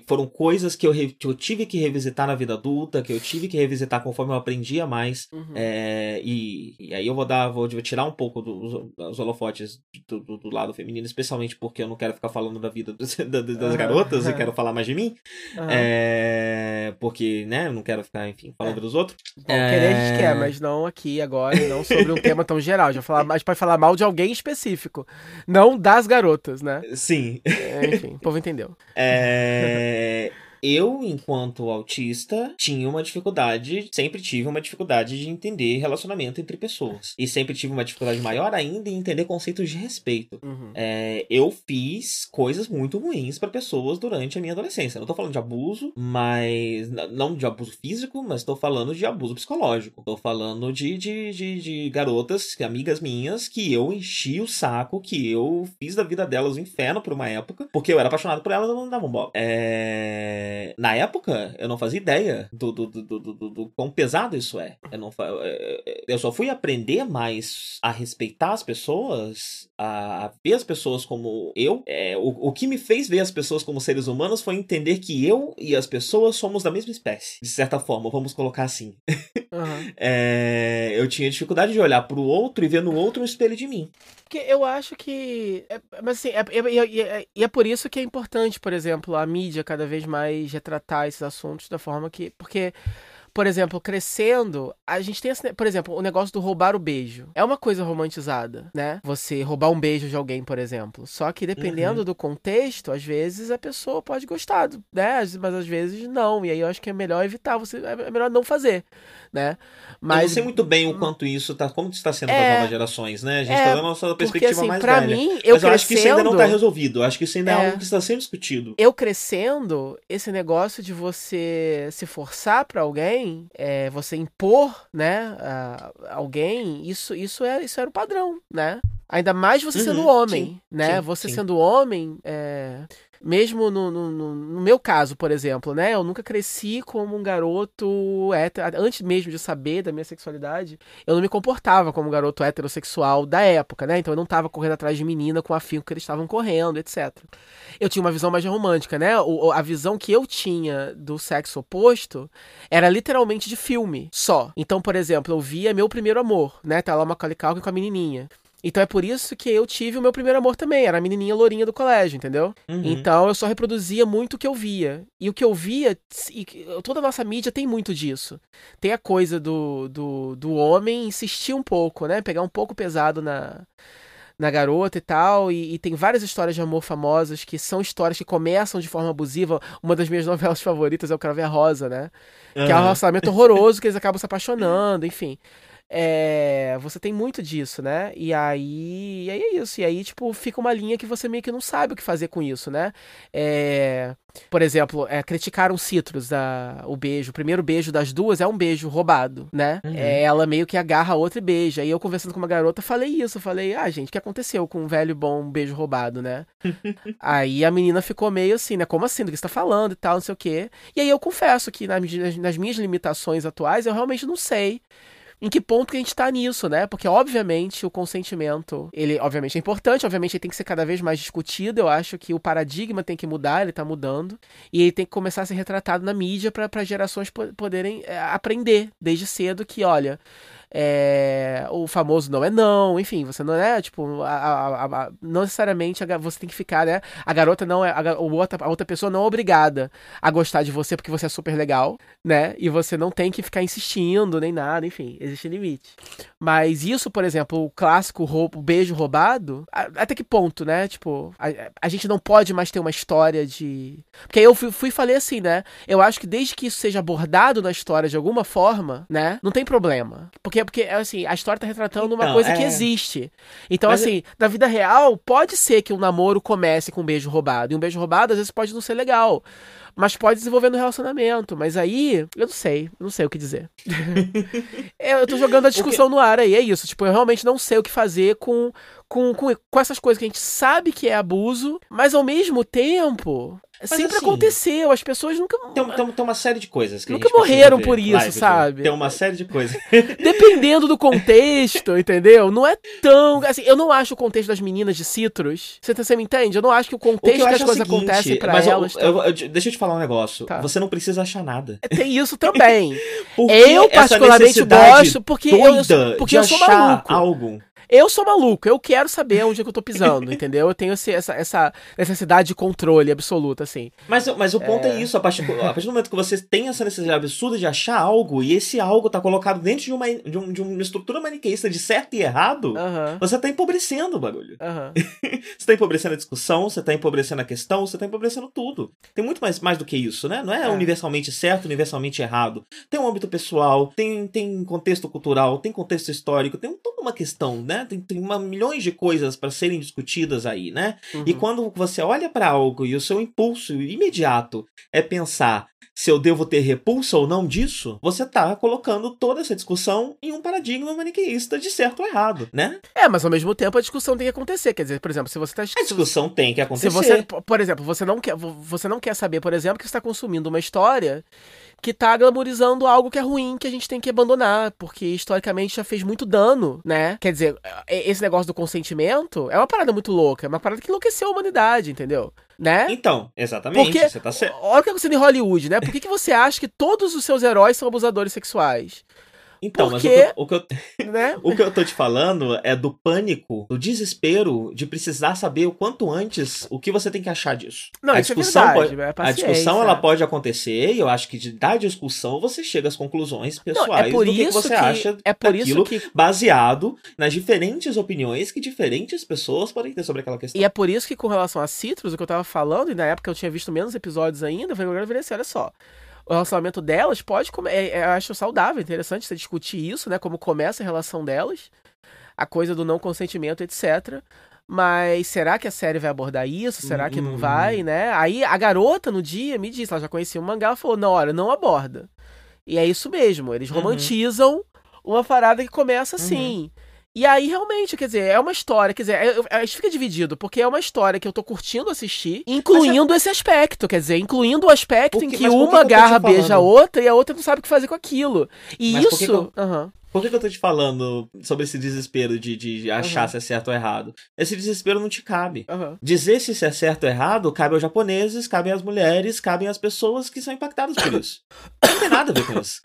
foram coisas que eu tive que revisitar na vida adulta, que eu tive que revisitar conforme eu aprendia mais. E aí eu vou tirar um pouco dos holofotes do lado feminino, especialmente porque eu não quero ficar falando da vida das garotas, eu quero falar mais de mim, porque, né, eu não quero ficar, enfim, falando dos outros. Bom, querer a gente quer, mas não aqui agora, não sobre um tema tão geral. Já falar, mas pode falar mal de alguém específico, não das garotas, né? Sim. Enfim, o povo entendeu. Eu, enquanto autista, sempre tive uma dificuldade de entender relacionamento entre pessoas. E sempre tive uma dificuldade maior ainda em entender conceitos de respeito. Eu fiz coisas muito ruins pra pessoas durante a minha adolescência. Não tô falando de abuso, mas... Não de abuso físico, mas tô falando de abuso psicológico. Tô falando de garotas, amigas minhas, que eu enchi o saco, que eu fiz da vida delas um inferno por uma época, porque eu era apaixonado por elas e elas não davam bola. Na época, eu não fazia ideia do quão pesado isso é. Eu só fui aprender mais a respeitar as pessoas, a ver as pessoas como eu. O que me fez ver as pessoas como seres humanos foi entender que eu e as pessoas somos da mesma espécie. De certa forma, vamos colocar assim. Uhum. Eu tinha dificuldade de olhar pro outro e ver no outro um espelho de mim. Porque eu acho que... Mas assim, é por isso que é importante, por exemplo, a mídia cada vez mais retratar esses assuntos da forma que... Porque, por exemplo, crescendo, a gente tem esse... Por exemplo, o negócio do roubar o beijo. É uma coisa romantizada, né? Você roubar um beijo de alguém, por exemplo. Só que dependendo do contexto, às vezes a pessoa pode gostar, né? Mas às vezes não. E aí eu acho que é melhor evitar. É melhor não fazer, né? Mas... Eu não sei muito bem o quanto isso tá... Como isso tá sendo para as novas gerações, né? A gente tá dando a nossa perspectiva assim, mais velha. Mim, eu acho que isso ainda não tá resolvido. Eu acho que isso ainda é algo que está sendo discutido. Eu crescendo, esse negócio de você se forçar pra alguém, você impor, né, a alguém, isso era o padrão, né? Ainda mais você sendo homem, sim, né? Sim, você sendo homem, mesmo no meu caso, por exemplo, né? Eu nunca cresci como um garoto hétero. Antes mesmo de saber da minha sexualidade, eu não me comportava como um garoto heterossexual da época, né? Então eu não tava correndo atrás de menina com afinco que eles estavam correndo, etc. Eu tinha uma visão mais romântica, né? A visão que eu tinha do sexo oposto era literalmente de filme, só. Então, por exemplo, eu via Meu Primeiro Amor, né? Tá lá uma Macaulay Culkin com a menininha. Então é por isso que eu tive o meu primeiro amor também. Era a menininha lourinha do colégio, entendeu? Então eu só reproduzia muito o que eu via. E o que eu via... toda a nossa mídia tem muito disso. Tem a coisa do homem insistir um pouco, né? Pegar um pouco pesado na garota e tal, e tem várias histórias de amor famosas, que são histórias que começam de forma abusiva. Uma das minhas novelas favoritas é o Quero Ver a Rosa, né? Que é um relacionamento horroroso, que eles acabam se apaixonando, enfim... você tem muito disso, né? E aí é isso. E aí, tipo, fica uma linha que você meio que não sabe o que fazer com isso, né? Por exemplo, criticaram Citrus, o beijo. O primeiro beijo das duas é um beijo roubado, né? Ela meio que agarra a outra e beija. E eu conversando com uma garota, falei isso. Falei, gente, o que aconteceu com um velho bom beijo roubado, né? Aí a menina ficou meio assim, né? Como assim? Do que você tá falando e tal, não sei o quê. E aí eu confesso que nas minhas limitações atuais, eu realmente não sei em que ponto que a gente tá nisso, né? Porque, obviamente, o consentimento, ele, obviamente, é importante, obviamente, ele tem que ser cada vez mais discutido. Eu acho que o paradigma tem que mudar, ele tá mudando. E ele tem que começar a ser retratado na mídia para gerações poderem aprender desde cedo que, olha... o famoso não é não, enfim, você não é, tipo, não necessariamente você tem que ficar, né, a garota não é, a outra pessoa não é obrigada a gostar de você porque você é super legal, né, e você não tem que ficar insistindo, nem nada, enfim, existe limite. Mas isso, por exemplo, o clássico o beijo roubado, até que ponto, né, tipo, a gente não pode mais ter uma história de... Porque aí eu fui e falei assim, né, eu acho que desde que isso seja abordado na história de alguma forma, né, não tem problema, porque porque assim, a história tá retratando uma coisa que existe. Então, mas assim, na vida real, pode ser que um namoro comece com um beijo roubado. E um beijo roubado, às vezes, pode não ser legal. Mas pode desenvolver no relacionamento. Mas aí, eu não sei o que dizer. Eu tô jogando a discussão no ar aí, é isso. Tipo, eu realmente não sei o que fazer com essas coisas que a gente sabe que é abuso, mas ao mesmo tempo... Mas sempre assim, aconteceu, as pessoas nunca... Tem uma série de coisas que nunca morreram por isso, live, sabe? Tem uma série de coisas. Dependendo do contexto, entendeu? Não é tão... Assim, eu não acho o contexto das meninas de Citrus. Você me entende? Eu não acho que o contexto que das coisas acontecem pra elas... Deixa eu te falar um negócio. Tá. Você não precisa achar nada. Tem isso também. Eu particularmente gosto porque eu sou maluco. Algo. Eu sou maluco, eu quero saber onde é que eu tô pisando, entendeu? Eu tenho essa necessidade de controle absoluta, assim. Mas o ponto é isso, a partir do momento que você tem essa necessidade absurda de achar algo, e esse algo tá colocado dentro de uma estrutura maniqueísta de certo e errado, você tá empobrecendo o bagulho. Você tá empobrecendo a discussão, você tá empobrecendo a questão, você tá empobrecendo tudo. Tem muito mais do que isso, né? Não é universalmente certo, universalmente errado. Tem um âmbito pessoal, tem contexto cultural, tem contexto histórico, tem toda uma questão, né? Tem milhões de coisas para serem discutidas aí, né? E quando você olha para algo e o seu impulso imediato é pensar se eu devo ter repulsa ou não disso, você tá colocando toda essa discussão em um paradigma maniqueísta de certo ou errado, né? Mas ao mesmo tempo a discussão tem que acontecer. Quer dizer, por exemplo, se você tá... A discussão tem que acontecer. Se você, por exemplo, você não quer saber, por exemplo, que você tá consumindo uma história que tá glamorizando algo que é ruim, que a gente tem que abandonar, porque historicamente já fez muito dano, né? Quer dizer, esse negócio do consentimento é uma parada muito louca, é uma parada que enlouqueceu a humanidade, entendeu? Né? Então, exatamente, porque, você tá certo. Olha o que aconteceu em Hollywood, né? Por que você acha que todos os seus heróis são abusadores sexuais? Então, porque... mas o que eu tô te falando é do pânico, do desespero de precisar saber o quanto antes o que você tem que achar disso. Não, a isso discussão é verdade, a discussão ela pode acontecer, e eu acho que da discussão você chega às conclusões pessoais do que você acha daquilo, baseado nas diferentes opiniões que diferentes pessoas podem ter sobre aquela questão. E é por isso que, com relação a Citrus, o que eu tava falando, e na época eu tinha visto menos episódios ainda, eu falei, agora eu virei assim, olha só. O relacionamento delas pode... Eu acho saudável, interessante você discutir isso, né? Como começa a relação delas. A coisa do não consentimento, etc. Mas será que a série vai abordar isso? Será que não vai, né? Aí a garota, no dia, me disse, ela já conhecia o mangá, ela falou, não, olha, não aborda. E é isso mesmo, eles romantizam uma parada que começa assim. E aí, realmente, quer dizer, é uma história, quer dizer, a gente fica dividido, porque é uma história que eu tô curtindo assistir, incluindo esse aspecto, quer dizer, incluindo o aspecto em que uma garra beija a outra e a outra não sabe o que fazer com aquilo. E mas isso... Por que eu tô te falando sobre esse desespero de achar se é certo ou errado? Esse desespero não te cabe. Dizer se é certo ou errado cabe aos japoneses, cabe às mulheres, cabe às pessoas que são impactadas por isso. Não tem nada a ver com isso.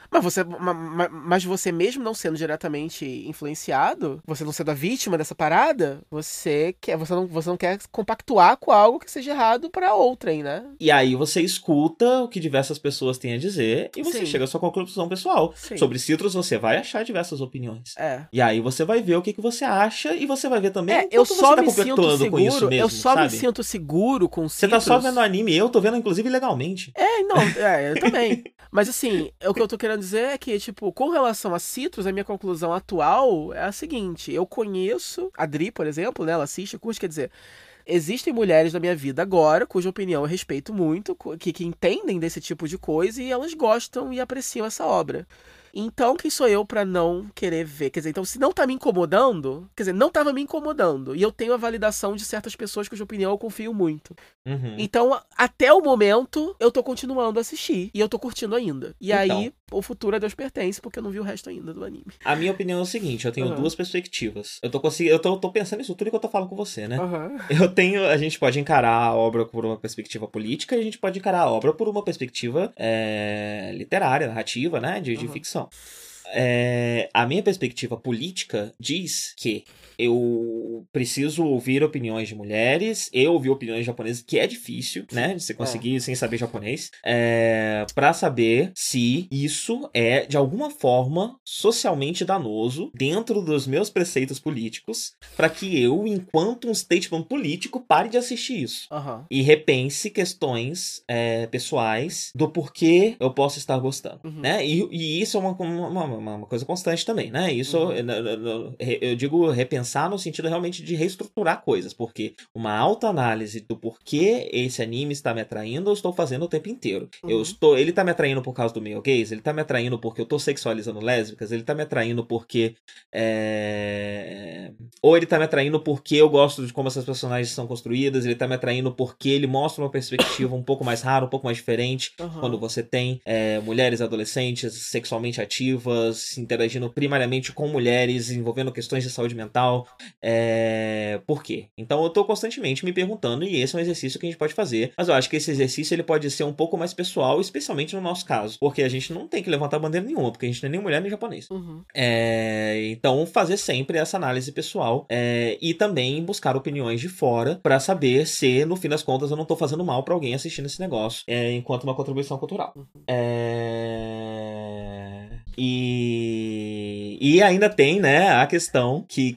Mas você mesmo não sendo diretamente influenciado, você não sendo a vítima dessa parada, você não quer compactuar com algo que seja errado pra outrem, né? E aí você escuta o que diversas pessoas têm a dizer e você chega à sua conclusão pessoal. Sobre Citrus você vai achar diversas opiniões. E aí você vai ver o que você acha e você vai ver também o que você tá compactuando com isso mesmo, sabe? Eu me sinto seguro com Citrus. Você tá só vendo anime, eu tô vendo inclusive legalmente. Eu também. Mas assim, o que eu tô querendo dizer é que, tipo, com relação a Citrus, a minha conclusão atual é a seguinte, eu conheço a Dri, por exemplo, né, ela assiste, curte, quer dizer, existem mulheres na minha vida agora, cuja opinião eu respeito muito, que entendem desse tipo de coisa e elas gostam e apreciam essa obra. Então, quem sou eu pra não querer ver? Quer dizer, então, se não tá me incomodando... Quer dizer, não tava me incomodando. E eu tenho a validação de certas pessoas cuja opinião eu confio muito. Então, até o momento, eu tô continuando a assistir. E eu tô curtindo ainda. E então, aí, o futuro a Deus pertence, porque eu não vi o resto ainda do anime. A minha opinião é o seguinte, eu tenho duas perspectivas. Eu tô pensando nisso tudo enquanto eu falo com você, né? A gente pode encarar a obra por uma perspectiva política e a gente pode encarar a obra por uma perspectiva literária, narrativa, né? De ficção. A minha perspectiva política diz que eu preciso ouvir opiniões de mulheres, eu ouvi opiniões japonesas, que é difícil, né, de você conseguir sem saber japonês, pra saber se isso é de alguma forma socialmente danoso dentro dos meus preceitos políticos, pra que eu, enquanto um statement político, pare de assistir isso e repense questões pessoais do porquê eu posso estar gostando, né, e isso é uma uma coisa constante também, né? Isso, eu digo repensar no sentido realmente de reestruturar coisas, porque uma alta análise do porquê esse anime está me atraindo, eu estou fazendo o tempo inteiro. Ele está me atraindo por causa do meu gays, ele está me atraindo porque eu estou sexualizando lésbicas, ele está me atraindo porque... Ou ele está me atraindo porque eu gosto de como essas personagens são construídas, ele está me atraindo porque ele mostra uma perspectiva um pouco mais rara, um pouco mais diferente, quando você tem mulheres adolescentes, sexualmente ativas, interagindo primariamente com mulheres, envolvendo questões de saúde mental. Por quê? Então eu tô constantemente me perguntando, e esse é um exercício que a gente pode fazer, mas eu acho que esse exercício ele pode ser um pouco mais pessoal, especialmente no nosso caso, porque a gente não tem que levantar bandeira nenhuma, porque a gente não é nem mulher nem japonês. Então fazer sempre essa análise pessoal e também buscar opiniões de fora pra saber se, no fim das contas, eu não tô fazendo mal pra alguém assistindo esse negócio enquanto uma contribuição cultural. E ainda tem, né, a questão que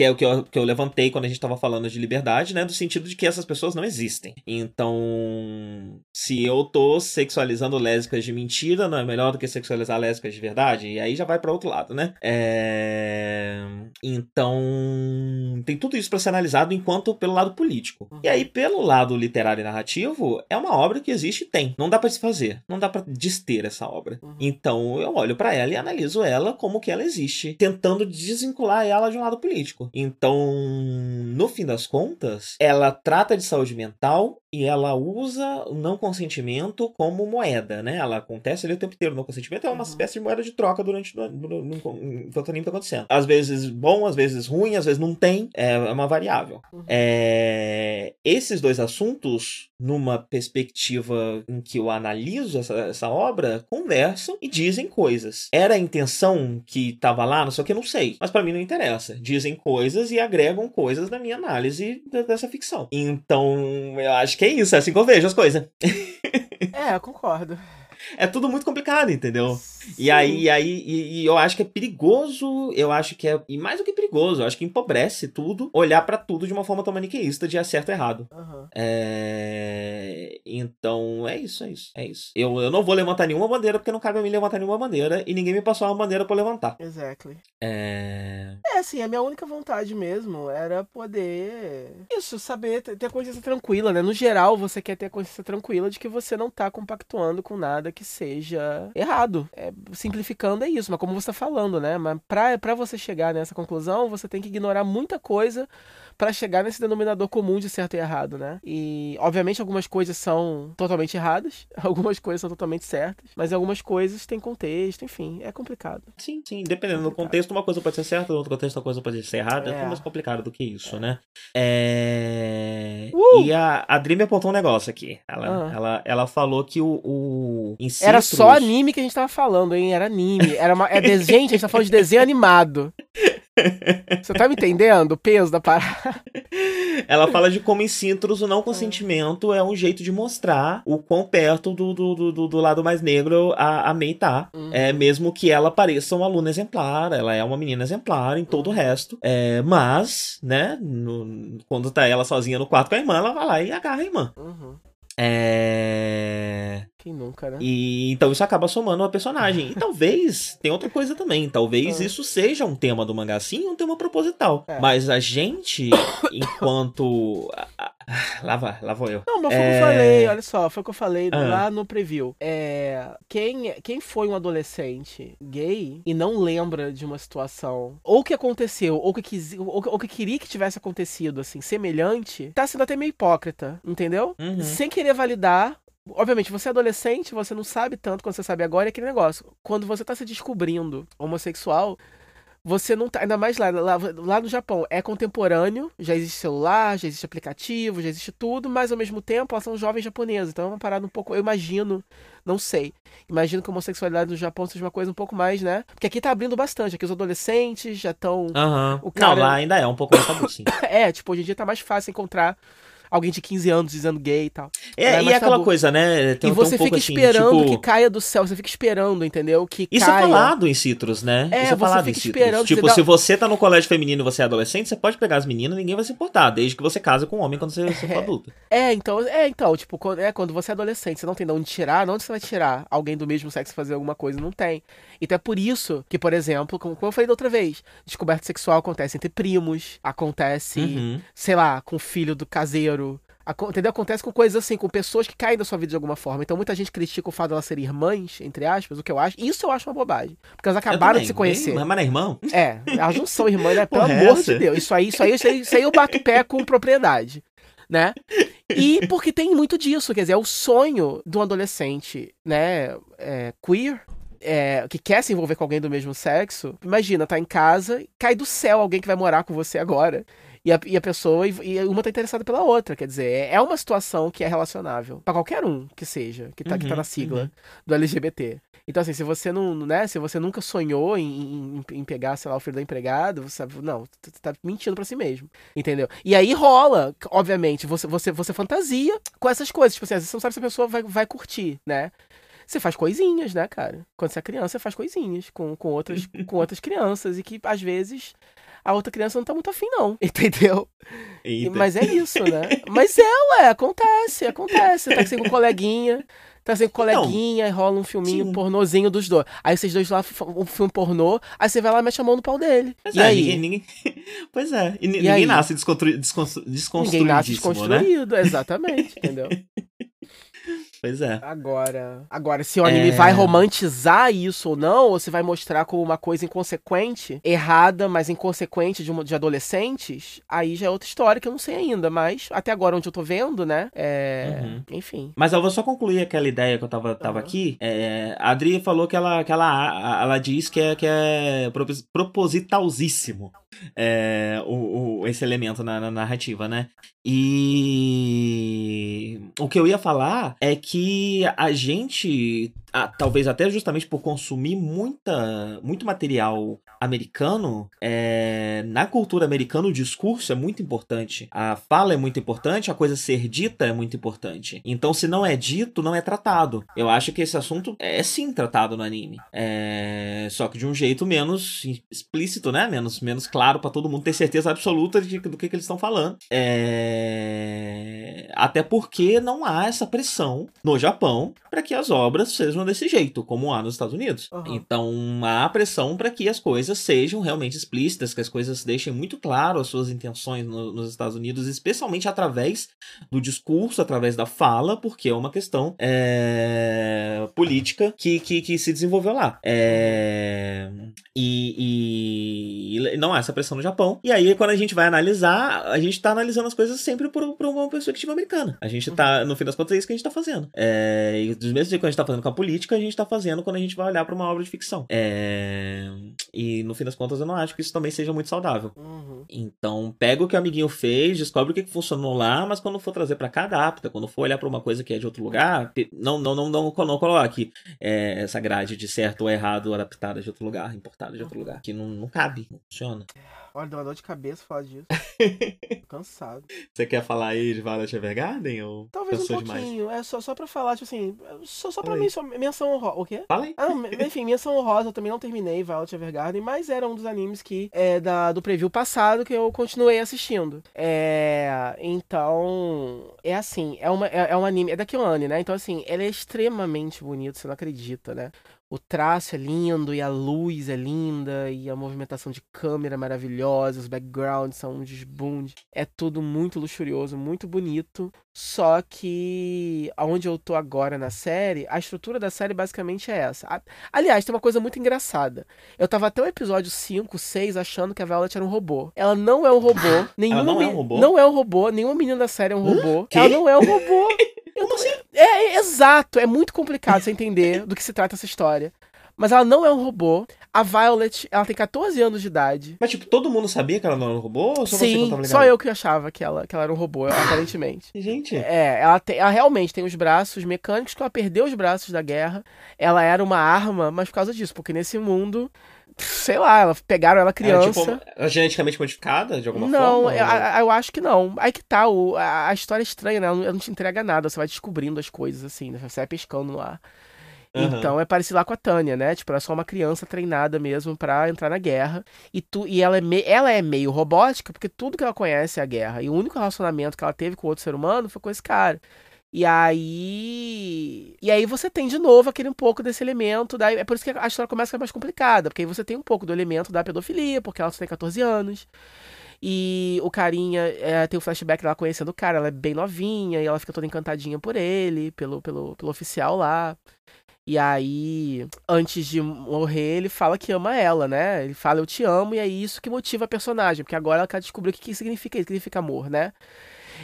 é o que eu levantei quando a gente tava falando de liberdade, né, do sentido de que essas pessoas não existem. Então, se eu tô sexualizando lésbicas de mentira, não é melhor do que sexualizar lésbicas de verdade? E aí já vai pra outro lado, né? Então, tem tudo isso pra ser analisado enquanto pelo lado político. E aí, pelo lado literário e narrativo, é uma obra que existe e tem. Não dá pra desfazer, não dá pra ter essa obra. Então eu olho pra ela e analiso ela como que ela existe, tentando desvincular ela de um lado político. Então, no fim das contas, ela trata de saúde mental e ela usa o não consentimento como moeda, né? Ela acontece ali o tempo inteiro. O não consentimento é uma espécie de moeda de troca enquanto o anime tá acontecendo. Às vezes bom, às vezes ruim, às vezes não tem. É uma variável. Esses dois assuntos, numa perspectiva em que eu analiso essa obra, conversam e dizem coisas. Era a intenção que estava lá, não sei o que, não sei. Mas pra mim não interessa. Dizem coisas e agregam coisas na minha análise dessa ficção. Então, eu acho que é isso. É assim que eu vejo as coisas. Eu concordo. É tudo muito complicado, entendeu? E eu acho que é perigoso, e mais do que perigoso, eu acho que empobrece tudo, olhar pra tudo de uma forma tão maniqueísta de certo e errado. Então, é isso. Eu não vou levantar nenhuma bandeira, porque não cabe a mim levantar nenhuma bandeira, e ninguém me passou uma bandeira pra eu levantar. Exactly. A minha única vontade mesmo era poder... Isso, saber, ter a consciência tranquila, né? No geral, você quer ter a consciência tranquila de que você não tá compactuando com nada que seja errado. Simplificando é isso, mas como você tá falando, né? Mas pra você chegar nessa conclusão, você tem que ignorar muita coisa pra chegar nesse denominador comum de certo e errado, né? E, obviamente, algumas coisas são totalmente erradas, algumas coisas são totalmente certas, mas algumas coisas têm contexto, enfim, é complicado. Sim, dependendo do contexto, uma coisa pode ser certa, no outro contexto, uma coisa pode ser errada, é mais complicado do que isso, né? E a Dream apontou um negócio aqui. Ela falou que o Citrus... Era só anime que a gente tava falando, hein? Era anime, gente, a gente tá falando de desenho animado. Você tá me entendendo? O peso da parada. Ela fala de como em Citrus o não consentimento é um jeito de mostrar o quão perto do lado mais negro a Mei tá. Mesmo que ela pareça uma aluna exemplar, ela é uma menina exemplar em todo o resto. Mas, né, quando tá ela sozinha no quarto com a irmã, ela vai lá e agarra a irmã. Quem nunca, né? E então isso acaba somando a personagem. E talvez, tem outra coisa também, talvez isso seja um tema do mangá sim, um tema proposital. Mas a gente, enquanto... Lá vou eu. Não, mas foi o que eu falei, olha só, foi o que eu falei lá no preview. Quem foi um adolescente gay e não lembra de uma situação, ou que aconteceu, ou que queria que tivesse acontecido, assim, semelhante, tá sendo até meio hipócrita, entendeu? Sem querer validar. Obviamente, você é adolescente, você não sabe tanto quanto você sabe agora, é aquele negócio. Quando você tá se descobrindo homossexual... Você não tá, ainda mais lá no Japão, é contemporâneo, já existe celular, já existe aplicativo, já existe tudo, mas ao mesmo tempo, elas são jovens japonesas, então é uma parada um pouco, eu imagino, não sei, imagino que a homossexualidade no Japão seja uma coisa um pouco mais, né, porque aqui tá abrindo bastante, aqui os adolescentes já estão... Não, lá ainda é um pouco mais tabu, sim. Hoje em dia tá mais fácil encontrar alguém de 15 anos dizendo gay e tal. É, e é aquela coisa, né? E você fica esperando que caia do céu, você fica esperando, entendeu? Que isso é falado em Citrus, né? Isso é falado em Citrus. Tipo, se você tá no colégio feminino e você é adolescente, você pode pegar as meninas e ninguém vai se importar, desde que você casa com um homem quando você for adulto. Então, tipo, quando você é adolescente, você não tem de onde tirar, onde você vai tirar alguém do mesmo sexo fazer alguma coisa? Não tem. Então é por isso que, por exemplo, como eu falei da outra vez, descoberta sexual acontece entre primos, acontece, sei lá, com o filho do caseiro, entendeu? Acontece com coisas assim, com pessoas que caem da sua vida de alguma forma. Então muita gente critica o fato de elas serem irmãs, entre aspas, o que eu acho. Isso eu acho uma bobagem. Porque elas acabaram de se conhecer. Mas não é irmão? É, elas não são irmãs, né? Pelo amor de Deus. Isso aí eu bato o pé com propriedade, né? E porque tem muito disso, quer dizer, é o sonho de um adolescente, né, queer, que quer se envolver com alguém do mesmo sexo. Imagina, tá em casa, cai do céu alguém que vai morar com você agora. E a pessoa, e uma tá interessada pela outra, quer dizer, é uma situação que é relacionável pra qualquer um que seja, que tá na sigla do LGBT. Então, assim, se você não, né, se você nunca sonhou em pegar, sei lá, o filho do empregado, você não, você tá mentindo pra si mesmo, entendeu? E aí rola, obviamente, você fantasia com essas coisas, tipo assim, você não sabe se a pessoa vai curtir, né? Você faz coisinhas, né, cara? Quando você é criança, você faz coisinhas com outras crianças, e que, às vezes, a outra criança não tá muito afim, não, entendeu? Mas é isso, né? Mas acontece. Você tá assim com coleguinha... e rola um filminho pornozinho dos dois. Aí vocês dois lá, um filme pornô, aí você vai lá e mete a mão no pau dele. Pois e é, aí? Ninguém... Pois é. E ninguém nasce desconstruído. Ninguém nasce desconstruído, né? Exatamente, entendeu? Pois é. Agora, se o anime vai romantizar isso ou não, ou se vai mostrar como uma coisa inconsequente, errada, mas inconsequente de adolescentes, aí já é outra história que eu não sei ainda, mas até agora onde eu tô vendo, né, enfim. Mas eu vou só concluir aquela ideia que eu tava aqui. A Adri falou que ela diz que é propositalzíssimo esse elemento na narrativa, né? E o que eu ia falar é que a gente, talvez até justamente por consumir muito material americano, na cultura americana o discurso é muito importante, a fala é muito importante, a coisa ser dita é muito importante. Então, se não é dito, não é tratado. Eu acho que esse assunto é sim tratado no anime, só que de um jeito menos explícito, né? Menos claro, pra todo mundo ter certeza absoluta do que eles estão falando. Até porque não há essa pressão no Japão para que as obras sejam desse jeito, como há nos Estados Unidos. Então há pressão para que as coisas sejam realmente explícitas, que as coisas deixem muito claro as suas intenções nos Estados Unidos, especialmente através do discurso, através da fala, porque é uma questão política que se desenvolveu lá. E não há essa pressão no Japão. E aí, quando a gente vai analisar, a gente tá analisando as coisas sempre por uma perspectiva americana. A gente tá, no fim das contas, é isso que a gente tá fazendo. E dos mesmos que a gente tá fazendo com a política, a gente tá fazendo quando a gente vai olhar pra uma obra de ficção. E, no fim das contas, eu não acho que isso também seja muito saudável. Então, pega o que o amiguinho fez, descobre o que funcionou lá, mas quando for trazer pra cá, adapta. Quando for olhar pra uma coisa que é de outro lugar, não coloque essa grade de certo ou errado, adaptada de outro lugar, importada de outro lugar, que não cabe, não funciona. Olha, deu uma dor de cabeça falar disso. Tô cansado. Você quer falar aí de Violet Evergarden? Ou talvez um pouquinho. Demais? É só pra falar, tipo assim, só pra mim, só menção honrosa. O quê? Fala aí. Enfim, menção honrosa, eu também não terminei Violet Evergarden, mas era um dos animes que do preview passado que eu continuei assistindo. Então, é assim, é um anime, é da Kyoani, né? Então, assim, ele é extremamente bonito, você não acredita, né? O traço é lindo, e a luz é linda, e a movimentação de câmera é maravilhosa, os backgrounds são um desbunde. É tudo muito luxurioso, muito bonito. Só que, aonde eu tô agora na série, a estrutura da série basicamente é essa. Aliás, tem uma coisa muito engraçada. Eu tava até o episódio 5, 6, achando que a Violet era um robô. Ela não é um robô. Não é um robô. Nenhuma menina da série é um robô. Ela não é um robô. Exato, é muito complicado você entender do que se trata essa história. mas ela não é um robô. A Violet, ela tem 14 anos de idade. Mas, tipo, todo mundo sabia que ela não era um robô? Ou só sim, você não tava ligado? Só eu que achava que ela era um robô, aparentemente. Gente. É, ela realmente tem os braços mecânicos, que ela perdeu os braços da guerra. Ela era uma arma, mas por causa disso, porque nesse mundo... Sei lá, pegaram ela criança. Era, tipo, ela geneticamente modificada, de alguma forma? Não, eu acho que não. Aí que tá, a história é estranha, né? Ela não te entrega nada, você vai descobrindo as coisas, assim, né? Você vai pescando no ar. Uhum. Então é parecido lá com a Tânia, né? Tipo, ela é só uma criança treinada mesmo pra entrar na guerra. E ela é meio robótica, porque tudo que ela conhece é a guerra. E o único relacionamento que ela teve com outro ser humano foi com esse cara. E aí você tem de novo aquele um pouco desse elemento, é por isso que a história começa a ficar mais complicada, porque aí você tem um pouco do elemento da pedofilia, porque ela só tem 14 anos, e o carinha tem o flashback dela conhecendo o cara, ela é bem novinha, e ela fica toda encantadinha por ele, pelo oficial lá. E aí, antes de morrer, ele fala que ama ela, né? Ele fala, eu te amo, e é isso que motiva a personagem, porque agora ela quer descobrir o que significa isso, o que significa amor, né?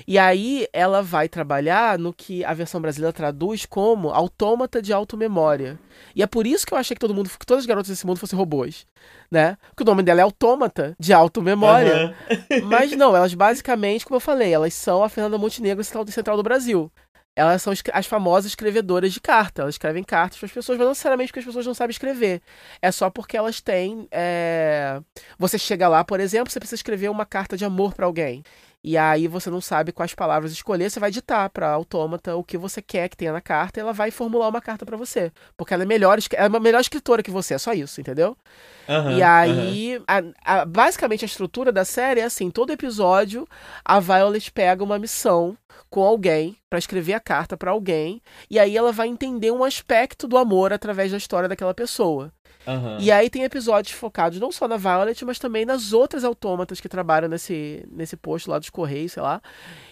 E aí, ela vai trabalhar no que a versão brasileira traduz como autômata de automemória. E é por isso que eu achei que que todas as garotas desse mundo fossem robôs, né? Porque o nome dela é autômata de automemória. Uhum. Mas não, elas basicamente, como eu falei, elas são a Fernanda Montenegro Central do Brasil. Elas são as famosas escrevedoras de carta. Elas escrevem cartas para as pessoas, mas não necessariamente porque as pessoas não sabem escrever. É só porque elas têm... Você chega lá, por exemplo, você precisa escrever uma carta de amor para alguém. E aí você não sabe quais palavras escolher, você vai ditar pra autômata o que você quer que tenha na carta e ela vai formular uma carta pra você. Porque ela é uma melhor escritora que você, é só isso, entendeu? Uhum, e aí, uhum. Basicamente a estrutura da série é assim, todo episódio a Violet pega uma missão com alguém pra escrever a carta pra alguém e aí ela vai entender um aspecto do amor através da história daquela pessoa. Uhum. E aí tem episódios focados não só na Violet, mas também nas outras autômatas que trabalham nesse posto lá dos Correios, sei lá.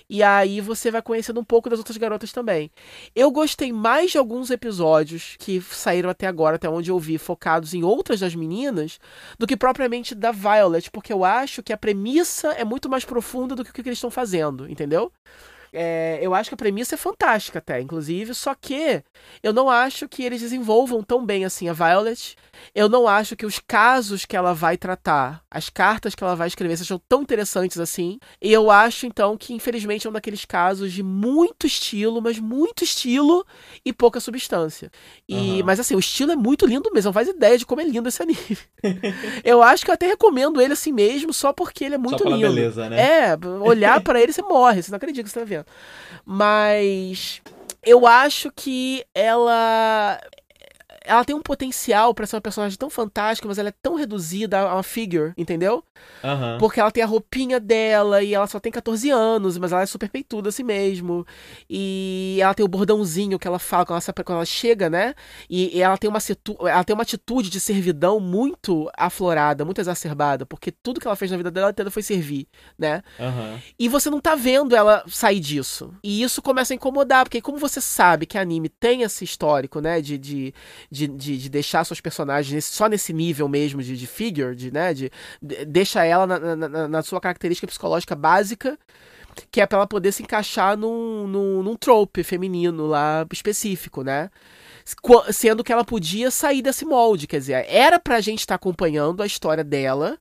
E aí você vai conhecendo um pouco das outras garotas também. Eu gostei mais de alguns episódios que saíram até agora, até onde eu vi, focados em outras das meninas, do que propriamente da Violet, porque eu acho que a premissa é muito mais profunda do que o que eles estão fazendo, entendeu? Eu acho que a premissa é fantástica até, inclusive, só que eu não acho que eles desenvolvam tão bem assim a Violet, eu não acho que os casos que ela vai tratar, as cartas que ela vai escrever sejam tão interessantes assim, e eu acho então que infelizmente é um daqueles casos de muito estilo, mas muito estilo e pouca substância. Uhum. Mas assim, o estilo é muito lindo mesmo, não faz ideia de como é lindo esse anime. Eu acho que eu até recomendo ele assim mesmo, só porque ele é muito lindo. Beleza, né? Olhar pra ele você morre, você não acredita que você tá vendo. Mas eu acho que ela tem um potencial pra ser uma personagem tão fantástica, mas ela é tão reduzida a uma figure, entendeu? Uhum. Porque ela tem a roupinha dela e ela só tem 14 anos, mas ela é super peituda assim mesmo. E ela tem o bordãozinho que ela fala quando ela chega, né? E ela tem uma atitude de servidão muito aflorada, muito exacerbada, porque tudo que ela fez na vida dela foi servir, né? Uhum. E você não tá vendo ela sair disso. E isso começa a incomodar, porque como você sabe que anime tem esse histórico, né, de deixar suas personagens só nesse nível mesmo de figure, né? Deixa ela na sua característica psicológica básica, que é pra ela poder se encaixar num trope feminino lá específico, né? Sendo que ela podia sair desse molde, quer dizer, era pra gente estar acompanhando a história dela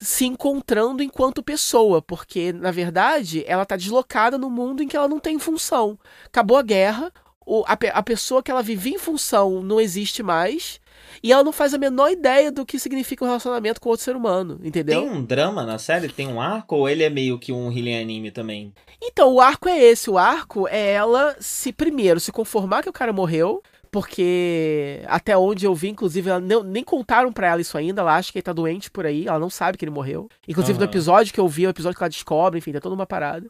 se encontrando enquanto pessoa, porque, na verdade, ela tá deslocada no mundo em que ela não tem função. Acabou a guerra, a pessoa que ela vivia em função não existe mais, e ela não faz a menor ideia do que significa um relacionamento com outro ser humano, entendeu? Tem um drama na série? Tem um arco? Ou ele é meio que um healing anime também? Então, o arco é esse. O arco é ela se conformar que o cara morreu, porque até onde eu vi, inclusive, ela nem contaram pra ela isso ainda, ela acha que ele tá doente por aí, ela não sabe que ele morreu. Inclusive, No episódio que eu vi, é o episódio que ela descobre, enfim, tá toda uma parada.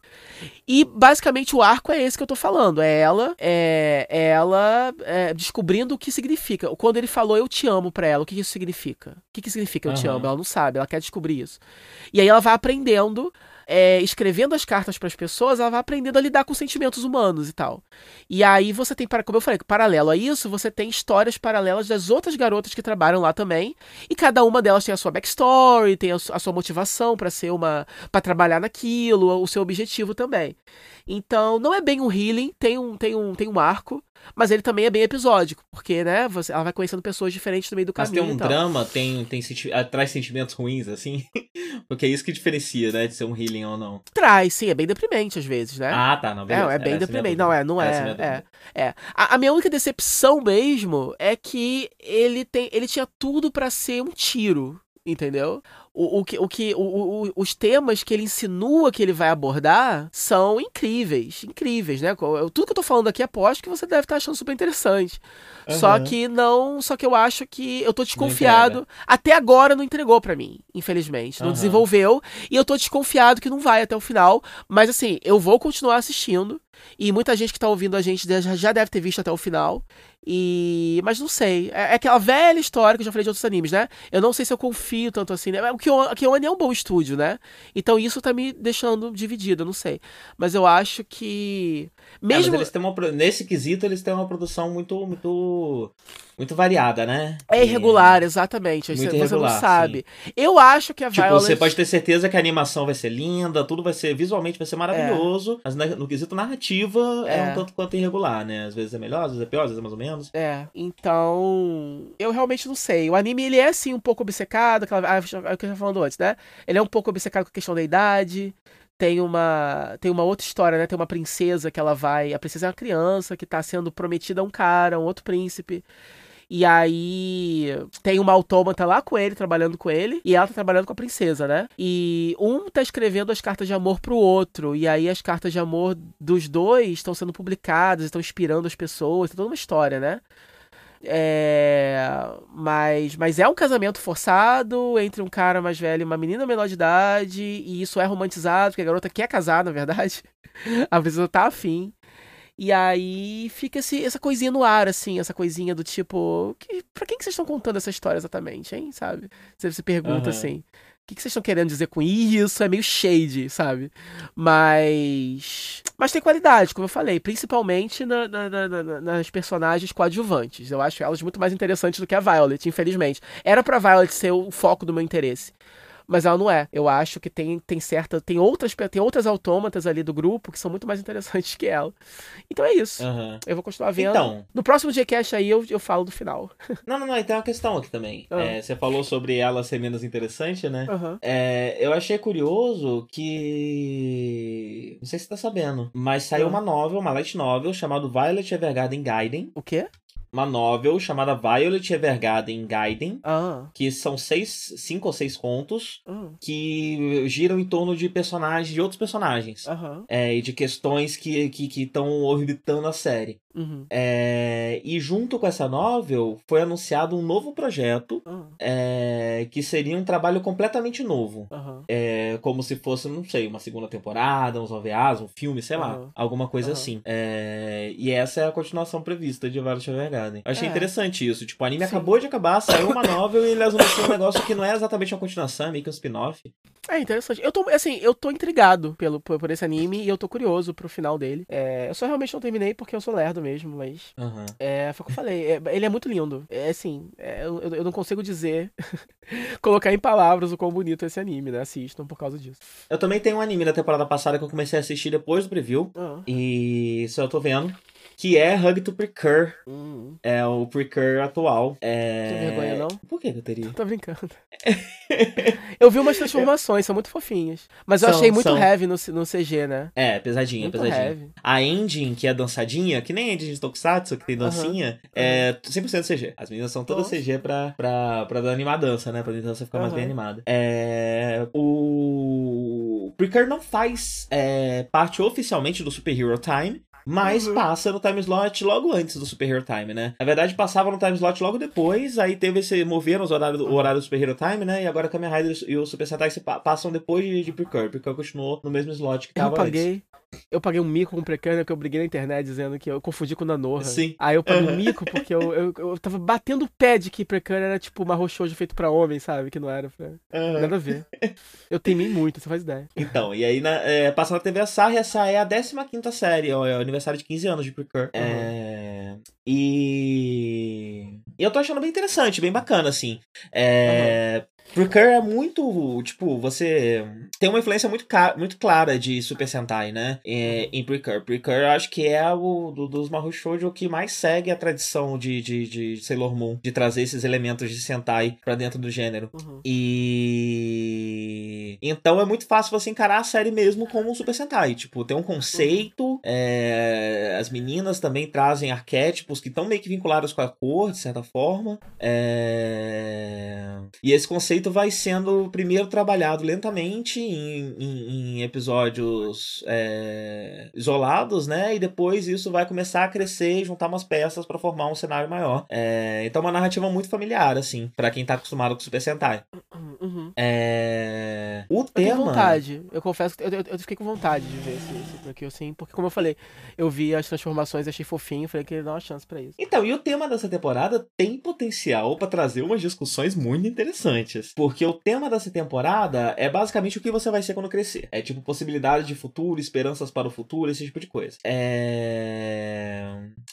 E, basicamente, o arco é esse que eu tô falando, é ela descobrindo o que significa. Quando ele falou, eu te amo pra ela, o que isso significa? O que significa eu te amo? Ela não sabe, ela quer descobrir isso. E aí ela vai aprendendo... escrevendo as cartas para as pessoas, ela vai aprendendo a lidar com sentimentos humanos e tal. E aí você tem, como eu falei, paralelo a isso, você tem histórias paralelas das outras garotas que trabalham lá também, e cada uma delas tem a sua backstory, tem a sua motivação para trabalhar naquilo, o seu objetivo também. Então, não é bem um healing, tem um arco, Mas ele também é bem episódico, porque, né, ela vai conhecendo pessoas diferentes no meio do caminho. Mas tem um drama, traz sentimentos ruins, assim? Porque é isso que diferencia, né, de ser um healing ou não. Traz, sim, é bem deprimente às vezes, né? Ah, tá, não, beleza. É bem deprimente. Não é. A minha única decepção mesmo é que ele tinha tudo pra ser um tiro, entendeu? Os temas que ele insinua que ele vai abordar são incríveis, né? Tudo que eu tô falando aqui aposto que você deve estar achando super interessante. Uhum. Só que eu acho que eu tô desconfiado. Até agora não entregou pra mim, infelizmente. Não desenvolveu. E eu tô desconfiado que não vai até o final. Mas assim, eu vou continuar assistindo. E muita gente que tá ouvindo a gente já deve ter visto até o final. Mas não sei. É aquela velha história que eu já falei de outros animes, né? Eu não sei se eu confio tanto assim, né? A Kyoani é um bom estúdio, né? Então isso tá me deixando dividido, eu não sei. Mas eu acho que... Mesmo... Nesse quesito, eles têm uma produção muito variada, né? É irregular, exatamente. Você não sabe. Sim. Eu acho que a Violet... Você pode ter certeza que a animação vai ser linda, tudo vai ser... Visualmente vai ser maravilhoso, mas no quesito narrativa é um tanto quanto irregular, né? Às vezes é melhor, às vezes é pior, às vezes é mais ou menos. Então... Eu realmente não sei. O anime, ele é, assim, um pouco obcecado. É o que eu tava falando antes, né? Ele é um pouco obcecado com a questão da idade... Tem uma outra história, né? Tem uma princesa que ela vai... A princesa é uma criança que tá sendo prometida a um cara, um outro príncipe. E aí tem uma autômata lá com ele, trabalhando com ele. E ela tá trabalhando com a princesa, né? E um tá escrevendo as cartas de amor pro outro. E aí as cartas de amor dos dois estão sendo publicadas, estão inspirando as pessoas. Tem toda uma história, né? Mas é um casamento forçado entre um cara mais velho e uma menina menor de idade, e isso é romantizado, porque a garota quer casar, na verdade. A pessoa tá afim. E aí fica essa coisinha no ar, assim, essa coisinha do tipo... Pra quem que vocês estão contando essa história exatamente, hein, sabe? Você se pergunta, assim... O que vocês estão querendo dizer com isso? É meio shade, sabe? Mas tem qualidade, como eu falei. Principalmente nas personagens coadjuvantes. Eu acho elas muito mais interessantes do que a Violet, infelizmente. Era pra Violet ser o foco do meu interesse. Mas ela não é. Eu acho que tem outras autômatas ali do grupo que são muito mais interessantes que ela. Então é isso. Eu vou continuar vendo. Então, no próximo Gcast aí eu falo do final. Não. E tem uma questão aqui também. Você falou sobre ela ser menos interessante, né? Eu achei curioso que... Não sei se você tá sabendo, mas saiu uma light novel, chamada Violet Evergarden Gaiden. O quê? Uma novel chamada Violet Evergarden Gaiden, que são 5 ou 6 contos que giram em torno de personagens, de outros personagens, e de questões que estão orbitando a série. E junto com essa novel foi anunciado um novo projeto que seria um trabalho completamente novo, como se fosse, não sei, uma segunda temporada, uns OVAs, um filme, sei lá, alguma coisa assim. E essa é a continuação prevista de Violet Evergarden. Achei interessante isso, tipo, o anime acabou de acabar, saiu uma novel e eles anunciaram um negócio que não é exatamente uma continuação, é meio que um spin-off. É interessante. Eu tô intrigado por esse anime e eu tô curioso pro final dele. Eu só realmente não terminei porque eu sou lerdo mesmo, mas... Foi o que eu falei. Ele é muito lindo. Eu não consigo dizer... colocar em palavras o quão bonito é esse anime, né? Assistam por causa disso. Eu também tenho um anime da temporada passada que eu comecei a assistir depois do preview. E isso eu tô vendo. Que é Hug to Precure. É o Precure atual. Não tem vergonha, não? Por que eu teria? Tô brincando. Eu vi umas transformações, são muito fofinhas. Mas eu achei muito heavy no CG, né? Pesadinha. Heavy. A ending, que é dançadinha, que nem a ending de Tokusatsu, que tem dancinha, é 100% CG. As meninas são todas CG pra animar a dança, né? Pra dança ficar mais bem animada. O Precure não faz parte oficialmente do Super Hero Time, mas passa no time slot logo antes do Super Hero Time, né? Na verdade, passava no time slot logo depois, aí teve esse... Moveram o horário do Super Hero Time, né? E agora o Kamen Rider e o Super Sentai se passam depois de Precure. Precure continuou no mesmo slot que tava antes. Eu paguei um mico com o Precure, né? Porque eu briguei na internet dizendo que eu confundi com o Nanorra. Sim. Aí eu paguei um mico porque eu tava batendo o pé de que Precure era tipo uma roxojo feito pra homem, sabe? Que não era pra... Nada a ver. Eu teimei muito, você faz ideia. Então, e aí passa na TV Assar, essa é a 15ª série, ó, é o aniversário de 15 anos de Precure. E eu tô achando bem interessante, bem bacana, assim. Precure é muito, tipo, você tem uma influência muito clara de Super Sentai, né? Em Precure. Precure eu acho que é o dos Mahou Shoujo que mais segue a tradição de Sailor Moon, de trazer esses elementos de Sentai pra dentro do gênero. Uhum. E... então é muito fácil você encarar a série mesmo como um Super Sentai. Tipo, tem um conceito, as meninas também trazem arquétipos que estão meio que vinculados com a cor, de certa forma. E esse conceito vai sendo primeiro trabalhado lentamente em episódios isolados, né? E depois isso vai começar a crescer e juntar umas peças pra formar um cenário maior. Então é uma narrativa muito familiar, assim, pra quem tá acostumado com Super Sentai. Uhum. O tema... eu tenho vontade. Eu confesso que eu fiquei com vontade de ver esse Precure, assim, porque como eu falei, eu vi as transformações, achei fofinho, falei que ele dá uma chance pra isso. Então, e o tema dessa temporada tem potencial pra trazer umas discussões muito interessantes, porque o tema dessa temporada é basicamente o que você vai ser quando crescer. É tipo possibilidade de futuro, esperanças para o futuro, esse tipo de coisa.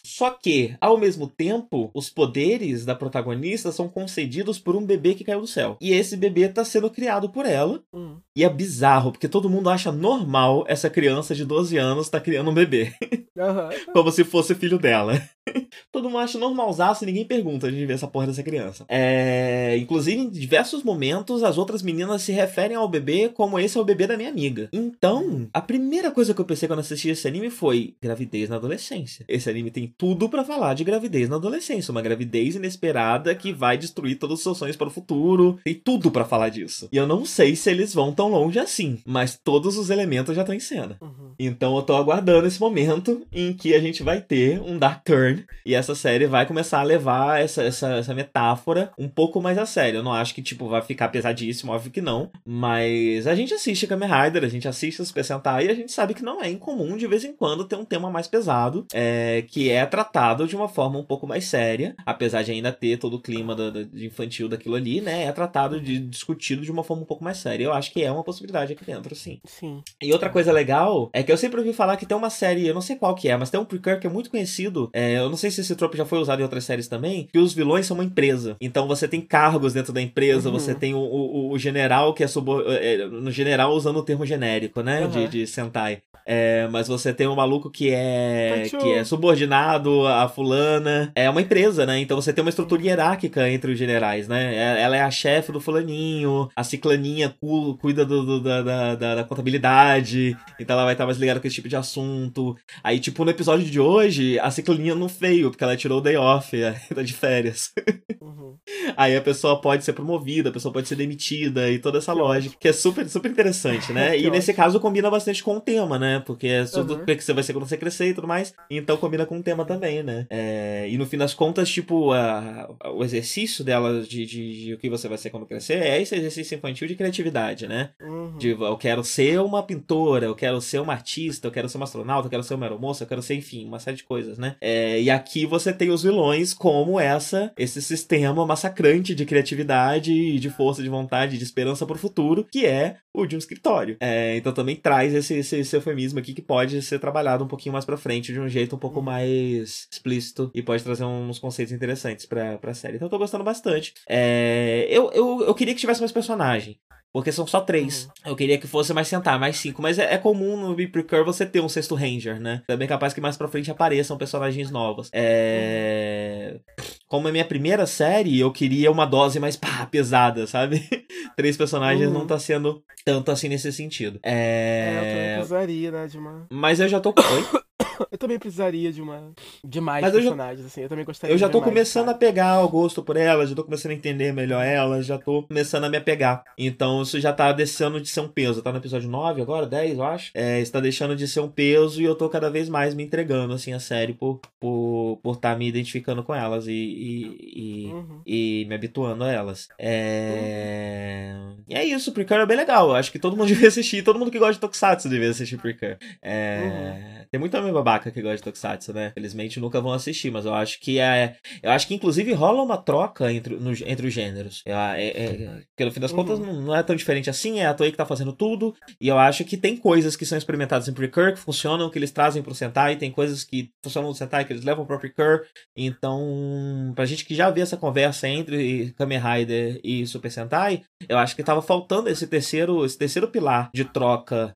Só que, ao mesmo tempo, os poderes da protagonista são concedidos por um bebê que caiu do céu. E esse bebê tá sendo criado por ela. E é bizarro, porque todo mundo acha normal essa criança de 12 anos tá criando um bebê. Uhum. Como se fosse filho dela. Todo mundo acha normalzaço e ninguém pergunta de ver essa porra dessa criança. Inclusive, em diversos momentos, as outras meninas se referem ao bebê como esse é o bebê da minha amiga. Então, a primeira coisa que eu pensei quando assisti esse anime foi gravidez na adolescência. Esse anime tem tudo pra falar de gravidez na adolescência. Uma gravidez inesperada que vai destruir todos os seus sonhos para o futuro. Tem tudo pra falar disso. E eu não sei se eles vão tão longe assim, mas todos os elementos já estão em cena. Uhum. Então eu tô aguardando esse momento em que a gente vai ter um dark turn e essa série vai começar a levar essa metáfora um pouco mais a sério. Eu não acho que, tipo, vai ficar pesadíssimo, óbvio que não, mas a gente assiste Kamen Rider, a gente assiste o Super Sentai e a gente sabe que não é incomum de vez em quando ter um tema mais pesado, que é tratado de uma forma um pouco mais séria, apesar de ainda ter todo o clima de infantil daquilo ali, né, é tratado, discutido de uma forma um pouco mais séria. Eu acho que é uma possibilidade aqui dentro, sim. Sim. E outra coisa legal é que eu sempre ouvi falar que tem uma série, eu não sei qual que é, mas tem um Precure que é muito conhecido, eu não sei se esse trope já foi usado em outras séries também, que os vilões são uma empresa. Então você tem cargos dentro da empresa, uhum. Você tem o general que é no general usando o termo genérico, né, uhum. de Sentai. Mas você tem um maluco que é subordinado a fulana. É uma empresa, né? Então você tem uma estrutura hierárquica entre os generais, né? Ela é a chefe do fulaninho, a ciclaninha cuida da contabilidade, então ela vai estar mais ligada com esse tipo de assunto. Aí, tipo, no episódio de hoje, a ciclaninha não veio, porque ela tirou o day off, tá de férias. Uhum. Aí a pessoa pode ser promovida, a pessoa pode ser demitida, e toda essa lógica, que é super, super interessante, né? E nesse caso combina bastante com o tema, né? Porque é tudo que você vai ser quando você crescer e tudo mais. Então combina com o tema também, né? E no fim das contas, tipo, o exercício dela de o que você vai ser quando crescer é esse exercício infantil de criatividade, né? Uhum. De eu quero ser uma pintora, eu quero ser uma artista, eu quero ser uma astronauta, eu quero ser uma aeromoça, eu quero ser, enfim, uma série de coisas, né? E aqui você tem os vilões como esse sistema massacrante de criatividade, de força de vontade, de esperança pro futuro, que é o de um escritório. Então também traz esse eufemismo aqui que pode ser trabalhado um pouquinho mais pra frente, de um jeito um pouco mais explícito, e pode trazer uns conceitos interessantes pra série. Então eu tô gostando bastante. Eu queria que tivesse mais personagem, porque são só 3. Uhum. Eu queria que fosse mais Sentai, mais 5. Mas é comum no Precure você ter um 6º Ranger, né? É bem capaz que mais pra frente apareçam personagens novos. Como é minha primeira série, eu queria uma dose mais pesada, sabe? 3 personagens não tá sendo tanto assim nesse sentido. Eu também precisaria, né, Dilma? Mas eu já tô... Oi? Eu também precisaria de mais personagens, assim. Eu também gostaria de mais. Eu já tô começando a pegar o gosto por ela, já tô começando a entender melhor ela, já tô começando a me apegar. Então isso já tá deixando de ser um peso. Tá no episódio 9 agora, 10, eu acho. Isso tá deixando de ser um peso e eu tô cada vez mais me entregando, assim, a série por tá me identificando com elas e me habituando a elas. E é isso, o Precure é bem legal. Eu acho que todo mundo devia assistir, todo mundo que gosta de Tokusatsu devia assistir Precure. Tem muita babaca que gosta de Tokusatsu, né? Felizmente nunca vão assistir, mas eu acho que é... Eu acho que inclusive rola uma troca entre os gêneros. Porque no fim das contas não é tão diferente assim, é a Toei que tá fazendo tudo, e eu acho que tem coisas que são experimentadas em Precure, que funcionam, que eles trazem pro Sentai, tem coisas que funcionam no Sentai, que eles levam pro Precure. Então, pra gente que já vê essa conversa entre Kamen Rider e Super Sentai, eu acho que tava faltando esse terceiro pilar de troca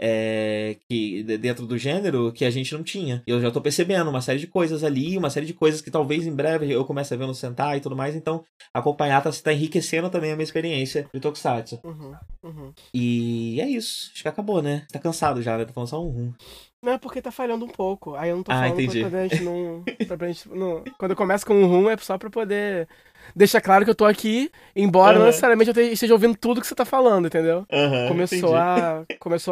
que, dentro do gênero, que a gente não tinha. Eu já tô percebendo uma série de coisas ali, uma série de coisas que talvez em breve eu comece a ver no Sentai e tudo mais, então acompanhar tá enriquecendo também a minha experiência de Tokusatsu. E é isso, acho que acabou, né? Tá cansado já, né? Tá falando só Não, é porque tá falhando um pouco, aí eu não tô falando pra gente não... Quando eu começo com é só pra poder... Deixa claro que eu tô aqui, embora não necessariamente eu esteja ouvindo tudo que você tá falando, entendeu? Começou a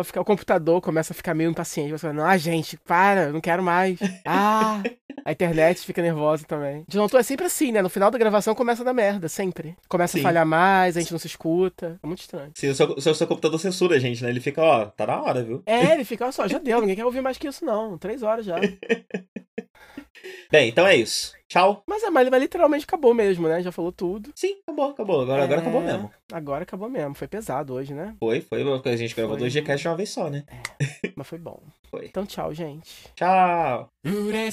ficar... O computador começa a ficar meio impaciente. Você fala, gente, para, não quero mais. A internet fica nervosa também. De novo, é sempre assim, né? No final da gravação começa a dar merda, sempre. Começa a falhar mais, a gente não se escuta. É muito estranho. Sim, o seu computador censura a gente, né? Ele fica, ó, tá na hora, viu? Ele fica, ó, só, já deu, ninguém quer ouvir mais que isso, não. 3 horas já. Bem, então é isso. Tchau. Mas a Mali literalmente acabou mesmo, né? Já falou tudo. Sim, acabou. Agora acabou mesmo. Agora acabou mesmo. Foi pesado hoje, né? Foi. A gente gravou 2 GCast de uma vez só, né? Mas foi bom. Foi. Então tchau, gente. Tchau.3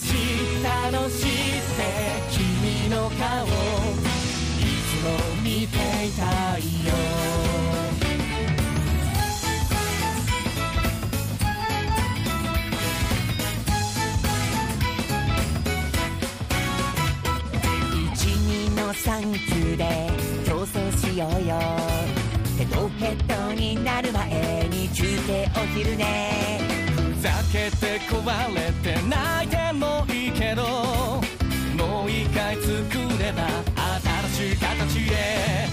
級で競争しようよヘトヘトになる前に中継お昼ねふざけて壊れて泣いてもいいけどもう一回作れば新しい形へ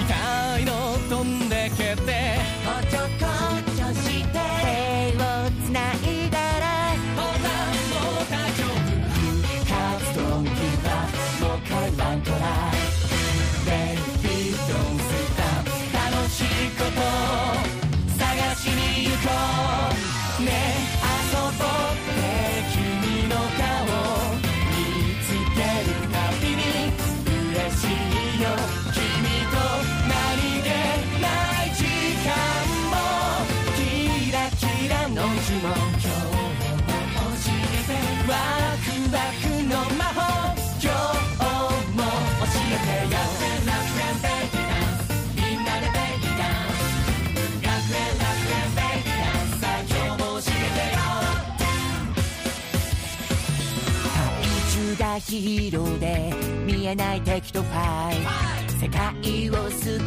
痛いの飛んでけてこちょこちょして手をつないだらボタンも大丈夫You can't stop give up もう一回ワントライヒーローで見えない敵とファイ世界を救